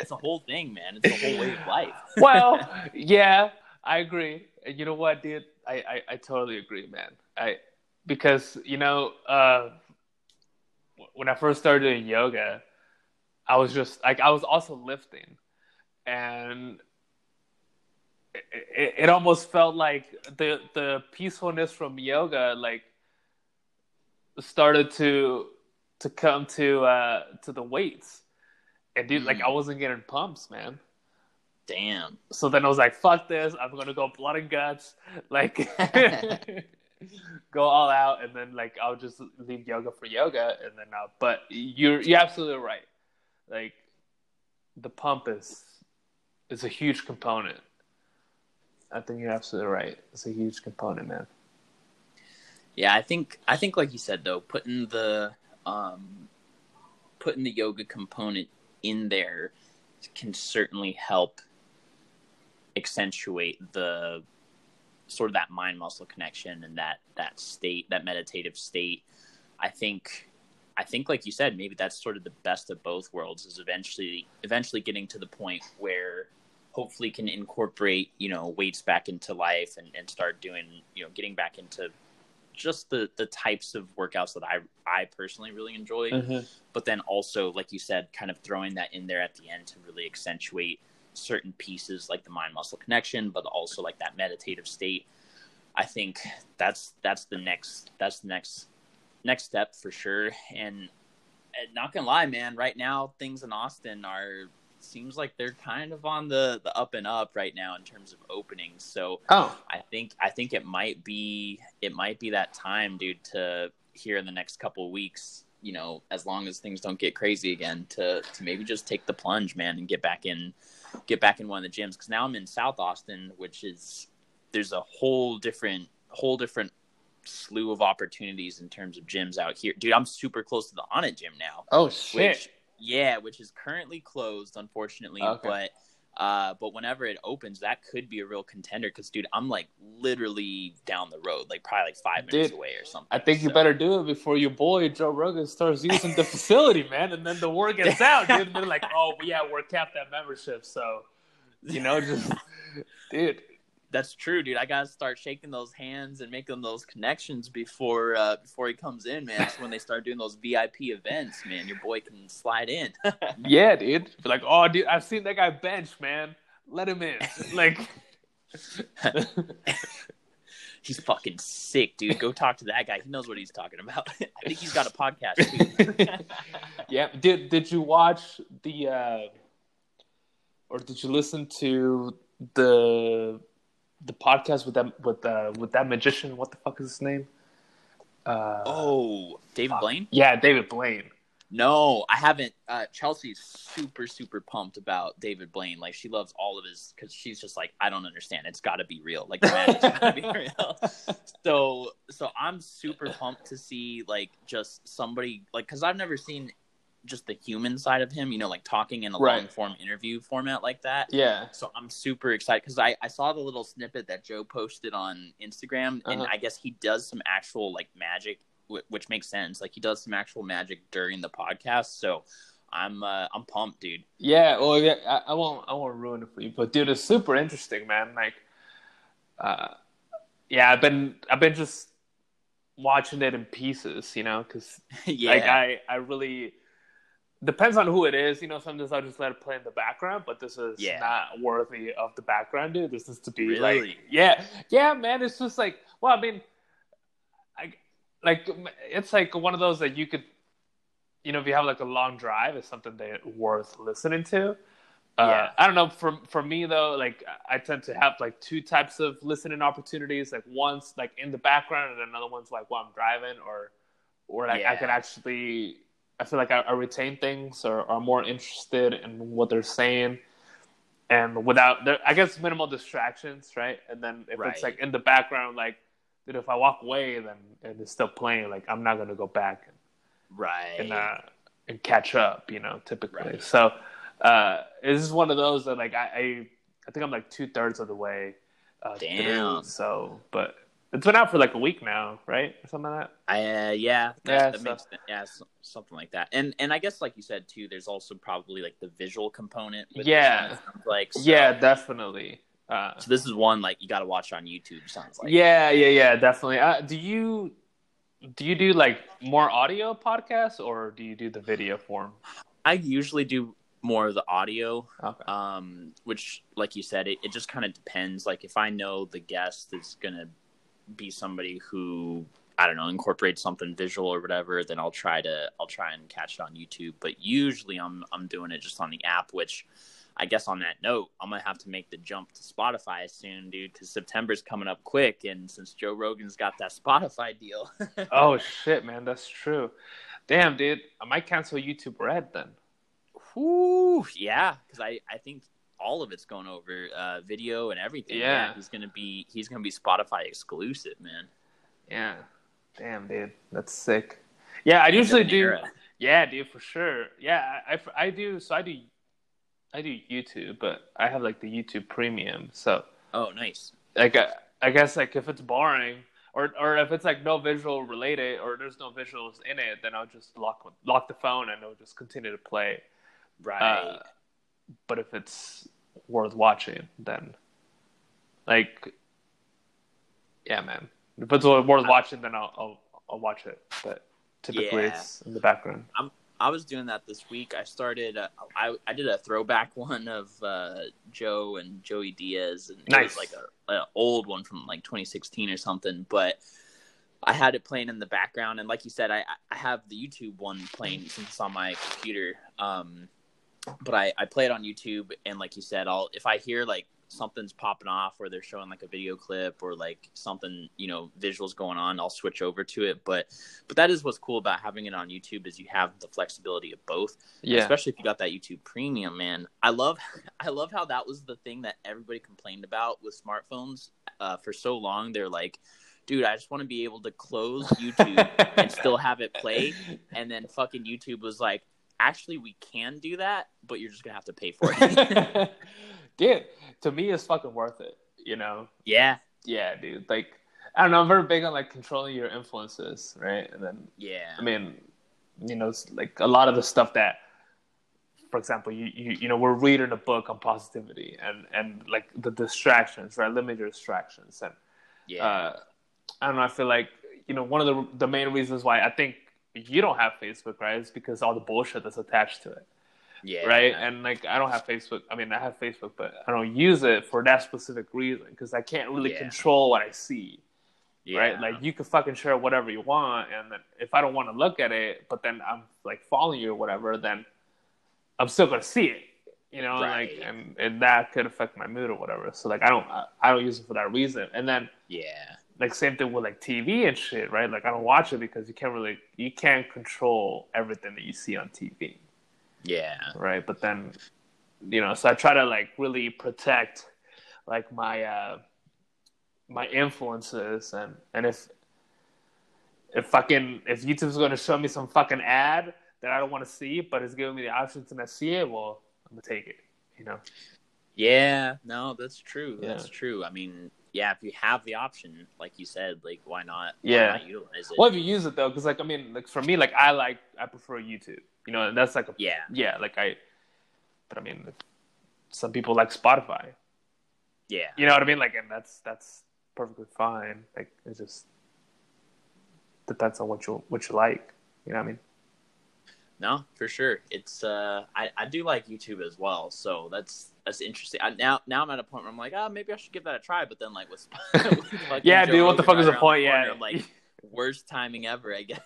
it's a whole thing, man. It's a whole way of life. Well, yeah, I agree. You know what, dude? I totally agree, man. Because, you know, when I first started doing yoga, I was just like, I was also lifting, and it almost felt like the peacefulness from yoga, like started to come to the weights, and dude, like I wasn't getting pumps, man. Damn. So then I was like, fuck this. I'm going to go blood and guts, like go all out. And then like, I'll just leave yoga for yoga. And then but you're absolutely right. Like the pump is a huge component. I think you're absolutely right. It's a huge component, man. Yeah. I think like you said though, putting the yoga component in there can certainly help accentuate the sort of that mind muscle connection and that state, that meditative state. I think like you said, maybe that's sort of the best of both worlds, is eventually getting to the point where hopefully can incorporate, you know, weights back into life and start doing, you know, getting back into just the types of workouts that I personally really enjoy, but then also, like you said, kind of throwing that in there at the end to really accentuate certain pieces like the mind-muscle connection, but also like that meditative state. I think that's the next step for sure. And not gonna lie, man, right now things in Austin seems like they're kind of on the up and up right now in terms of openings. So I think it might be that time, dude, to here in the next couple of weeks you know, as long as things don't get crazy again, to maybe just take the plunge, man, and get back in one of the gyms. Because now I'm in South Austin, which is, there's a whole different slew of opportunities in terms of gyms out here. Dude, I'm super close to the Onnit gym now. Oh, shit. Which is currently closed, unfortunately. Okay. But whenever it opens, that could be a real contender. Because, dude, I'm, like, literally down the road. Like, probably, like, 5 minutes away or something. I think you better do it before your boy, Joe Rogan, starts using the facility, man. And then the word gets out, dude. And they're like, oh, yeah, we're capped at membership. So, you know, just, dude. That's true, dude. I got to start shaking those hands and making those connections before he comes in, man. That's when they start doing those VIP events, man. Your boy can slide in. Yeah, dude. Like, oh, dude, I've seen that guy bench, man. Let him in. Like, he's fucking sick, dude. Go talk to that guy. He knows what he's talking about. I think he's got a podcast, too. Yeah. Did you watch the or did you listen to the podcast with that magician? What the fuck is his name? David Blaine? Yeah, David Blaine. No, I haven't. Chelsea's super, super pumped about David Blaine. Like, she loves all of his, because she's just like, I don't understand. It's got to be real. Like, the magic's got to be real. So I'm super pumped to see, like, just somebody, like, because I've never seen just the human side of him, you know, like talking in a long form interview format like that. Yeah. So I'm super excited because I saw the little snippet that Joe posted on Instagram, and I guess he does some actual like magic, which makes sense. Like, he does some actual magic during the podcast. So I'm pumped, dude. Yeah. Well, yeah, I won't ruin it for you, but dude, it's super interesting, man. Like, yeah, I've been just watching it in pieces, you know, because like I really. Depends on who it is, you know. Sometimes I'll just let it play in the background, but this is not worthy of the background, dude. This is to be really? Like, yeah, man. It's just like, well, I mean, it's like one of those that you could, you know, if you have like a long drive, it's something that worth listening to. Yeah. I don't know. For me though, like I tend to have like two types of listening opportunities. Like one's like in the background, and another one's like while I'm driving, or like I can actually. I feel like I retain things or are more interested in what they're saying, and without, I guess, minimal distractions, right? And then if it's like in the background, like, dude, if I walk away, then and it's still playing, like, I'm not gonna go back and catch up, you know, typically. Right. So this is one of those that like I think I'm like 2/3 of the way. Damn. Through, so, but. It's been out for like a week now, right? Or something like that. That makes sense. Yeah, something like that. And I guess like you said too, there's also probably like the visual component. Definitely. So this is one like you got to watch on YouTube. Sounds like. Yeah, definitely. Do you do like more audio podcasts or do you do the video form? I usually do more of the audio, which like you said, it just kind of depends. Like if I know the guest is gonna be somebody who, I don't know, incorporates something visual or whatever, then I'll try and catch it on YouTube. But usually I'm doing it just on the app, which I guess on that note, I'm going to have to make the jump to Spotify soon, dude, because September's coming up quick. And since Joe Rogan's got that Spotify deal. Oh, shit, man. That's true. Damn, dude. I might cancel YouTube Red then. Whew, yeah, because I think all of it's going over video and everything. Yeah, he's gonna be Spotify exclusive, man. Yeah, damn, dude, that's sick. Yeah, I usually do. Era. Yeah, dude, for sure. Yeah, I do. So I do YouTube, but I have like the YouTube Premium. So nice. Like I guess like if it's boring or if it's like no visual related or there's no visuals in it, then I'll just lock the phone and it'll just continue to play. Right. But if it's worth watching, then, like, yeah, man. If it's worth watching, then I'll watch it. But typically, it's in the background. I was doing that this week. I started. I did a throwback one of Joe and Joey Diaz, and nice. It was like an old one from like 2016 or something, but. I had it playing in the background, and like you said, I have the YouTube one playing since it's on my computer. But I play it on YouTube, and like you said, if I hear like something's popping off or they're showing like a video clip or like something, you know, visuals going on, I'll switch over to it. But that is what's cool about having it on YouTube is you have the flexibility of both. Yeah. Especially if you got that YouTube Premium, man. I love how that was the thing that everybody complained about with smartphones for so long. They're like, dude, I just want to be able to close YouTube and still have it play. And then fucking YouTube was like, actually, we can do that, but you're just going to have to pay for it. Dude, to me, it's fucking worth it, you know? Yeah. Yeah, dude. Like, I don't know. I'm very big on, like, controlling your influences, right? And then, yeah. I mean, you know, it's like a lot of the stuff that, for example, you know, we're reading a book on positivity and like, the distractions, right? Limit your distractions. And, yeah. I don't know. I feel like, you know, one of the main reasons why I think you don't have Facebook, right, is because all the bullshit that's attached to it. Yeah. Right. And like, I don't have Facebook. I mean, I have Facebook, but I don't use it for that specific reason because I can't really control what I see. Yeah. Right. Like, you can fucking share whatever you want. And then if I don't want to look at it, but then I'm like following you or whatever, then I'm still going to see it, you know, right. Like, and that could affect my mood or whatever. So like, I don't use it for that reason. And then, yeah. Like, same thing with, like, TV and shit, right? Like, I don't watch it because you can't control everything that you see on TV. Yeah. Right? But then, you know, so I try to, like, really protect, like, my influences. And if YouTube's going to show me some fucking ad that I don't want to see, but it's giving me the options and I see it, well, I'm going to take it, you know? Yeah. No, that's true. Yeah. That's true. I mean... Yeah, if you have the option, like you said, like, why not? Yeah. Why not utilize it? Well, if you use it, though, because, like, I mean, like, for me, like, I prefer YouTube, you know, and that's, like, a... Yeah. Yeah, like, But, I mean, some people like Spotify. Yeah. You know what I mean? Like, and that's perfectly fine. Like, it just depends on what you like. You know what I mean? No, for sure. It's, I do like YouTube as well, so that's interesting. Now I'm at a point where I'm like, oh, maybe I should give that a try. But then, like, with yeah, Joe dude, what the fuck is the point? Yeah, like, worst timing ever, I guess.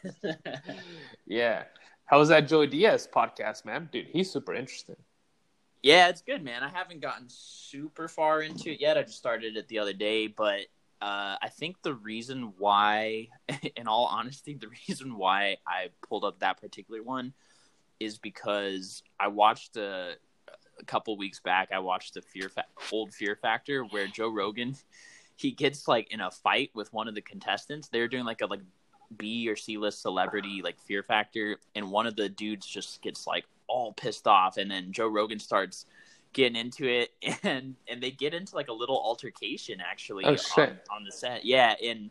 Yeah, how was that Joey Diaz podcast, man? Dude, he's super interesting. Yeah, it's good, man. I haven't gotten super far into it yet. I just started it the other day, but I think the reason why, in all honesty, the reason why I pulled up that particular one is because I watched a couple weeks back, I watched the old Fear Factor where Joe Rogan, he gets like in a fight with one of the contestants. They're doing like a B or C list celebrity like Fear Factor, and one of the dudes just gets like all pissed off, and then Joe Rogan starts getting into it, and they get into like a little altercation actually on the set. Yeah, and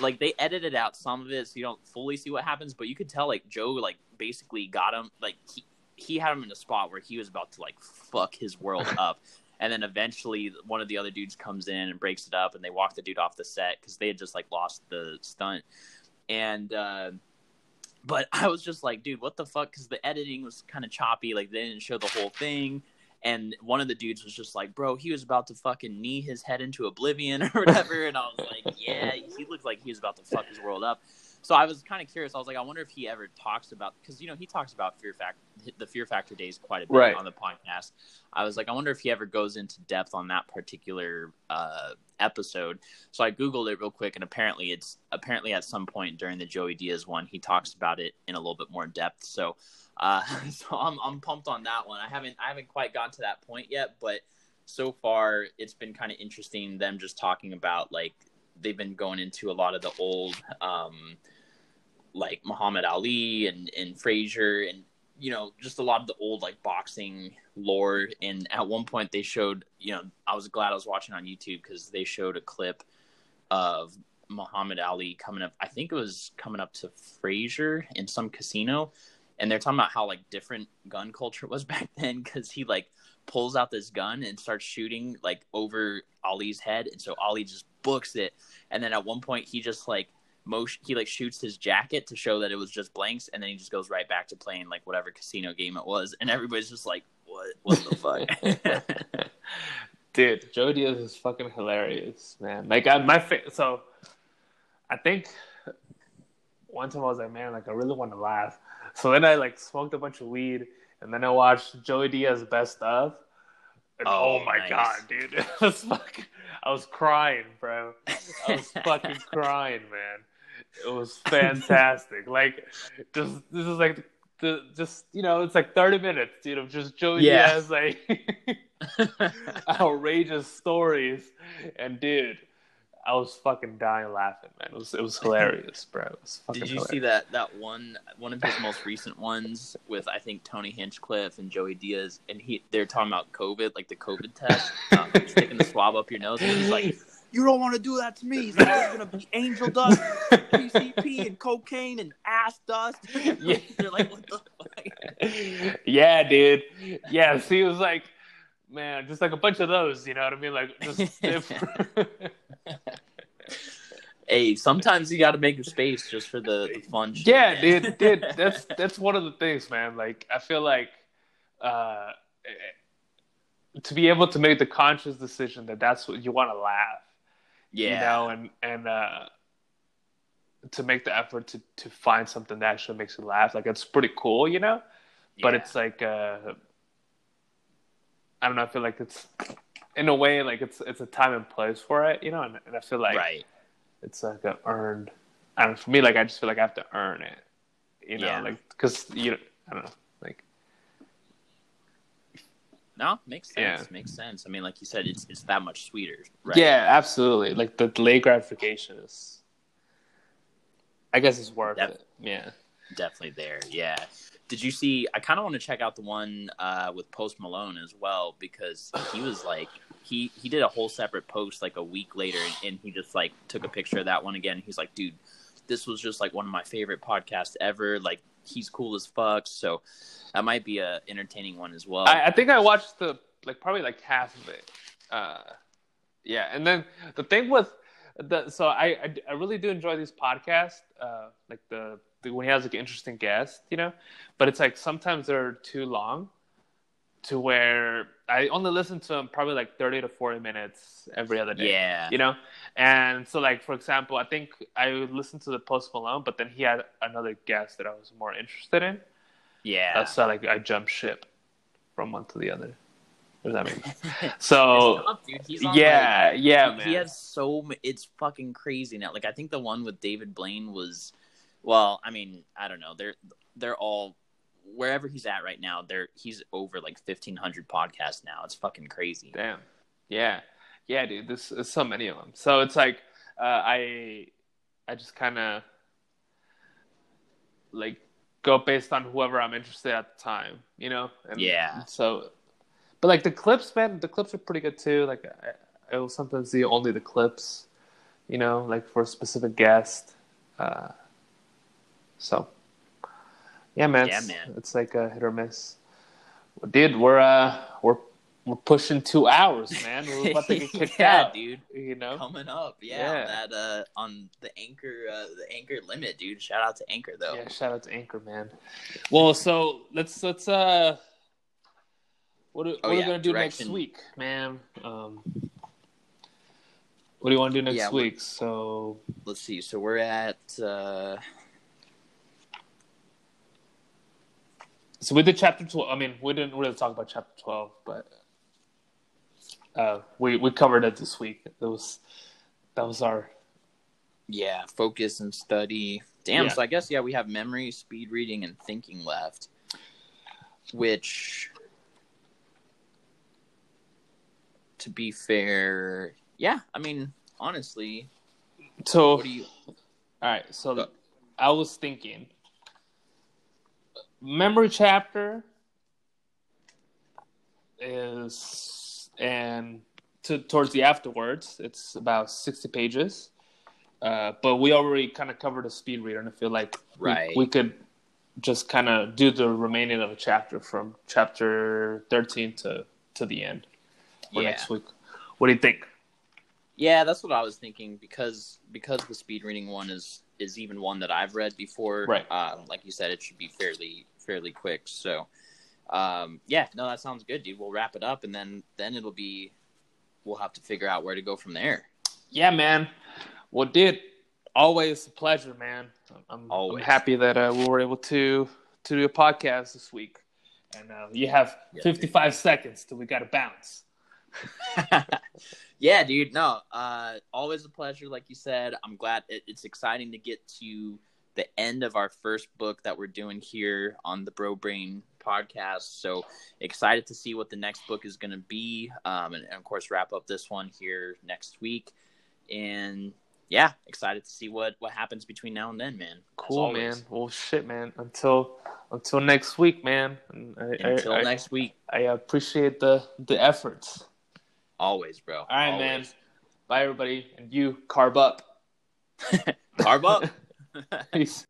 like they edited out some of it so you don't fully see what happens, but you could tell like Joe like basically got him, like he had him in a spot where he was about to like fuck his world up. And then eventually one of the other dudes comes in and breaks it up, and they walk the dude off the set because they had just like lost the stunt. And but I was just like, dude, what the fuck? Because the editing was kind of choppy, like they didn't show the whole thing. And one of the dudes was just like, bro, he was about to fucking knee his head into oblivion or whatever. And I was like, yeah, he looked like he was about to fuck his world up. So I was kind of curious. I was like, I wonder if he ever talks about, because, you know, he talks about the Fear Factor days quite a bit on the podcast. I was like, I wonder if he ever goes into depth on that particular episode. So I Googled it real quick, and apparently at some point during the Joey Diaz one, he talks about it in a little bit more depth. So I'm pumped on that one. I haven't quite gotten to that point yet, but so far it's been kind of interesting. Them just talking about, like, they've been going into a lot of the old, like Muhammad Ali and Frazier, and, you know, just a lot of the old like boxing lore. And at one point they showed, you know, I was glad I was watching on YouTube because they showed a clip of Muhammad Ali coming up. I think it was coming up to Frazier in some casino. And they're talking about how like different gun culture was back then, because he like pulls out this gun and starts shooting like over Ali's head. And so Ali just books it. And then at one point he just like shoots his jacket to show that it was just blanks, and then he just goes right back to playing like whatever casino game it was, and everybody's just like, what the fuck? Dude, Joe Diaz is fucking hilarious, man. Like, so I think one time I was like, man, like, I really want to laugh, so then I like smoked a bunch of weed, and then I watched Joey Diaz's best stuff. And oh my god, dude. I was crying, bro. I was fucking crying, man. It was fantastic. Like, just this is like the just, you know, it's like 30 minutes, dude, of just Joey Diaz, like outrageous stories. And dude, I was fucking dying laughing, man. It was hilarious, bro. It was fucking hilarious. See that one of his most recent ones with, I think, Tony Hinchcliffe and Joey Diaz, and they're talking about COVID, like the COVID test, sticking the swab up your nose, and he's like, "You don't want to do that to me. He's like, it's gonna be angel dust, PCP, and cocaine, and ass dust." Yeah. They're like, "What the fuck?" Yeah, dude. Yeah, so he was like, man, just like a bunch of those, you know what I mean? Like, just different. Hey, sometimes you got to make the space just for the fun shit. Yeah, dude, that's one of the things, man. Like, I feel like to be able to make the conscious decision that that's what you want to laugh. Yeah. You know, and to make the effort to find something that actually makes you laugh. Like, it's pretty cool, you know? Yeah. But it's like... I don't know. I feel like it's, in a way, like it's a time and place for it, you know. And I feel like it's like an earned. I don't know, for me, like I just feel like I have to earn it, you know, like because you know, I don't know, like. No, makes sense. Yeah. Makes sense. I mean, like you said, it's that much sweeter, right? Yeah, absolutely. Like the delayed gratification is, I guess, it's worth it. Yeah, definitely there. Yeah. Did you see, I kind of want to check out the one with Post Malone as well, because he was like, he did a whole separate post like a week later, and he just like took a picture of that one again. And he's like, dude, this was just like one of my favorite podcasts ever. Like, he's cool as fuck. So that might be a entertaining one as well. I think I watched probably half of it. Yeah. And then the thing with I really do enjoy these podcasts, when he has like an interesting guest, you know, but it's like sometimes they're too long to where I only listen to them probably like 30 to 40 minutes every other day. Yeah. You know? And so like, for example, I think I listened to the Post Malone, but then he had another guest that I was more interested in. Yeah. So like I jumped ship from one to the other. What does that mean? So tough, dude. He's on, man. He has it's fucking crazy now. Like I think the one with David Blaine was, well, I mean, I don't know. They're all wherever he's at right now. He's over like 1,500 podcasts now. It's fucking crazy. Damn. Yeah, dude. There's so many of them. So it's like I just kind of like go based on whoever I'm interested at the time, you know. And yeah. So, but like the clips, man. The clips are pretty good too. Like I will sometimes see only the clips, you know, like for a specific guest. So, yeah, man. It's like a hit or miss. Dude, we're pushing 2 hours, man. We're about to get kicked out, dude. You know, coming up, on the anchor limit, dude. Shout out to Anchor, though. Yeah, shout out to Anchor, man. Well, so let's what are we gonna do next week, man? What do you want to do next week? So let's see. So we're at. So we did chapter 12. I mean, we didn't really talk about chapter 12, but we covered it this week. That was our focus and study. Damn. So I guess we have memory, speed reading, and thinking left, which, to be fair, I mean, honestly. So all right. So I was thinking. Memory chapter is, towards the afterwards, it's about 60 pages. But we already kind of covered a speed reader, and I feel like we could just kind of do the remaining of a chapter from chapter 13 to the end for next week. What do you think? Yeah, that's what I was thinking, because the speed reading one is even one that I've read before. Right. Like you said, it should be fairly quick. So, that sounds good, dude. We'll wrap it up, and then it'll be, we'll have to figure out where to go from there. Yeah, man. Well, dude, always a pleasure, man. I'm happy that we were able to do a podcast this week, and you have 55 seconds till we got to bounce. Yeah, dude. No, always a pleasure. Like you said, I'm glad it's exciting to get to the end of our first book that we're doing here on the Bro Brain podcast. So excited to see what the next book is going to be. And of course, wrap up this one here next week. And yeah, excited to see what happens between now and then, man. Cool, man. Well, shit, man. Until next week, man. Until next week. I appreciate the efforts. Always, bro. All right, man. Bye, everybody. And you, carb up. Carb up. Peace.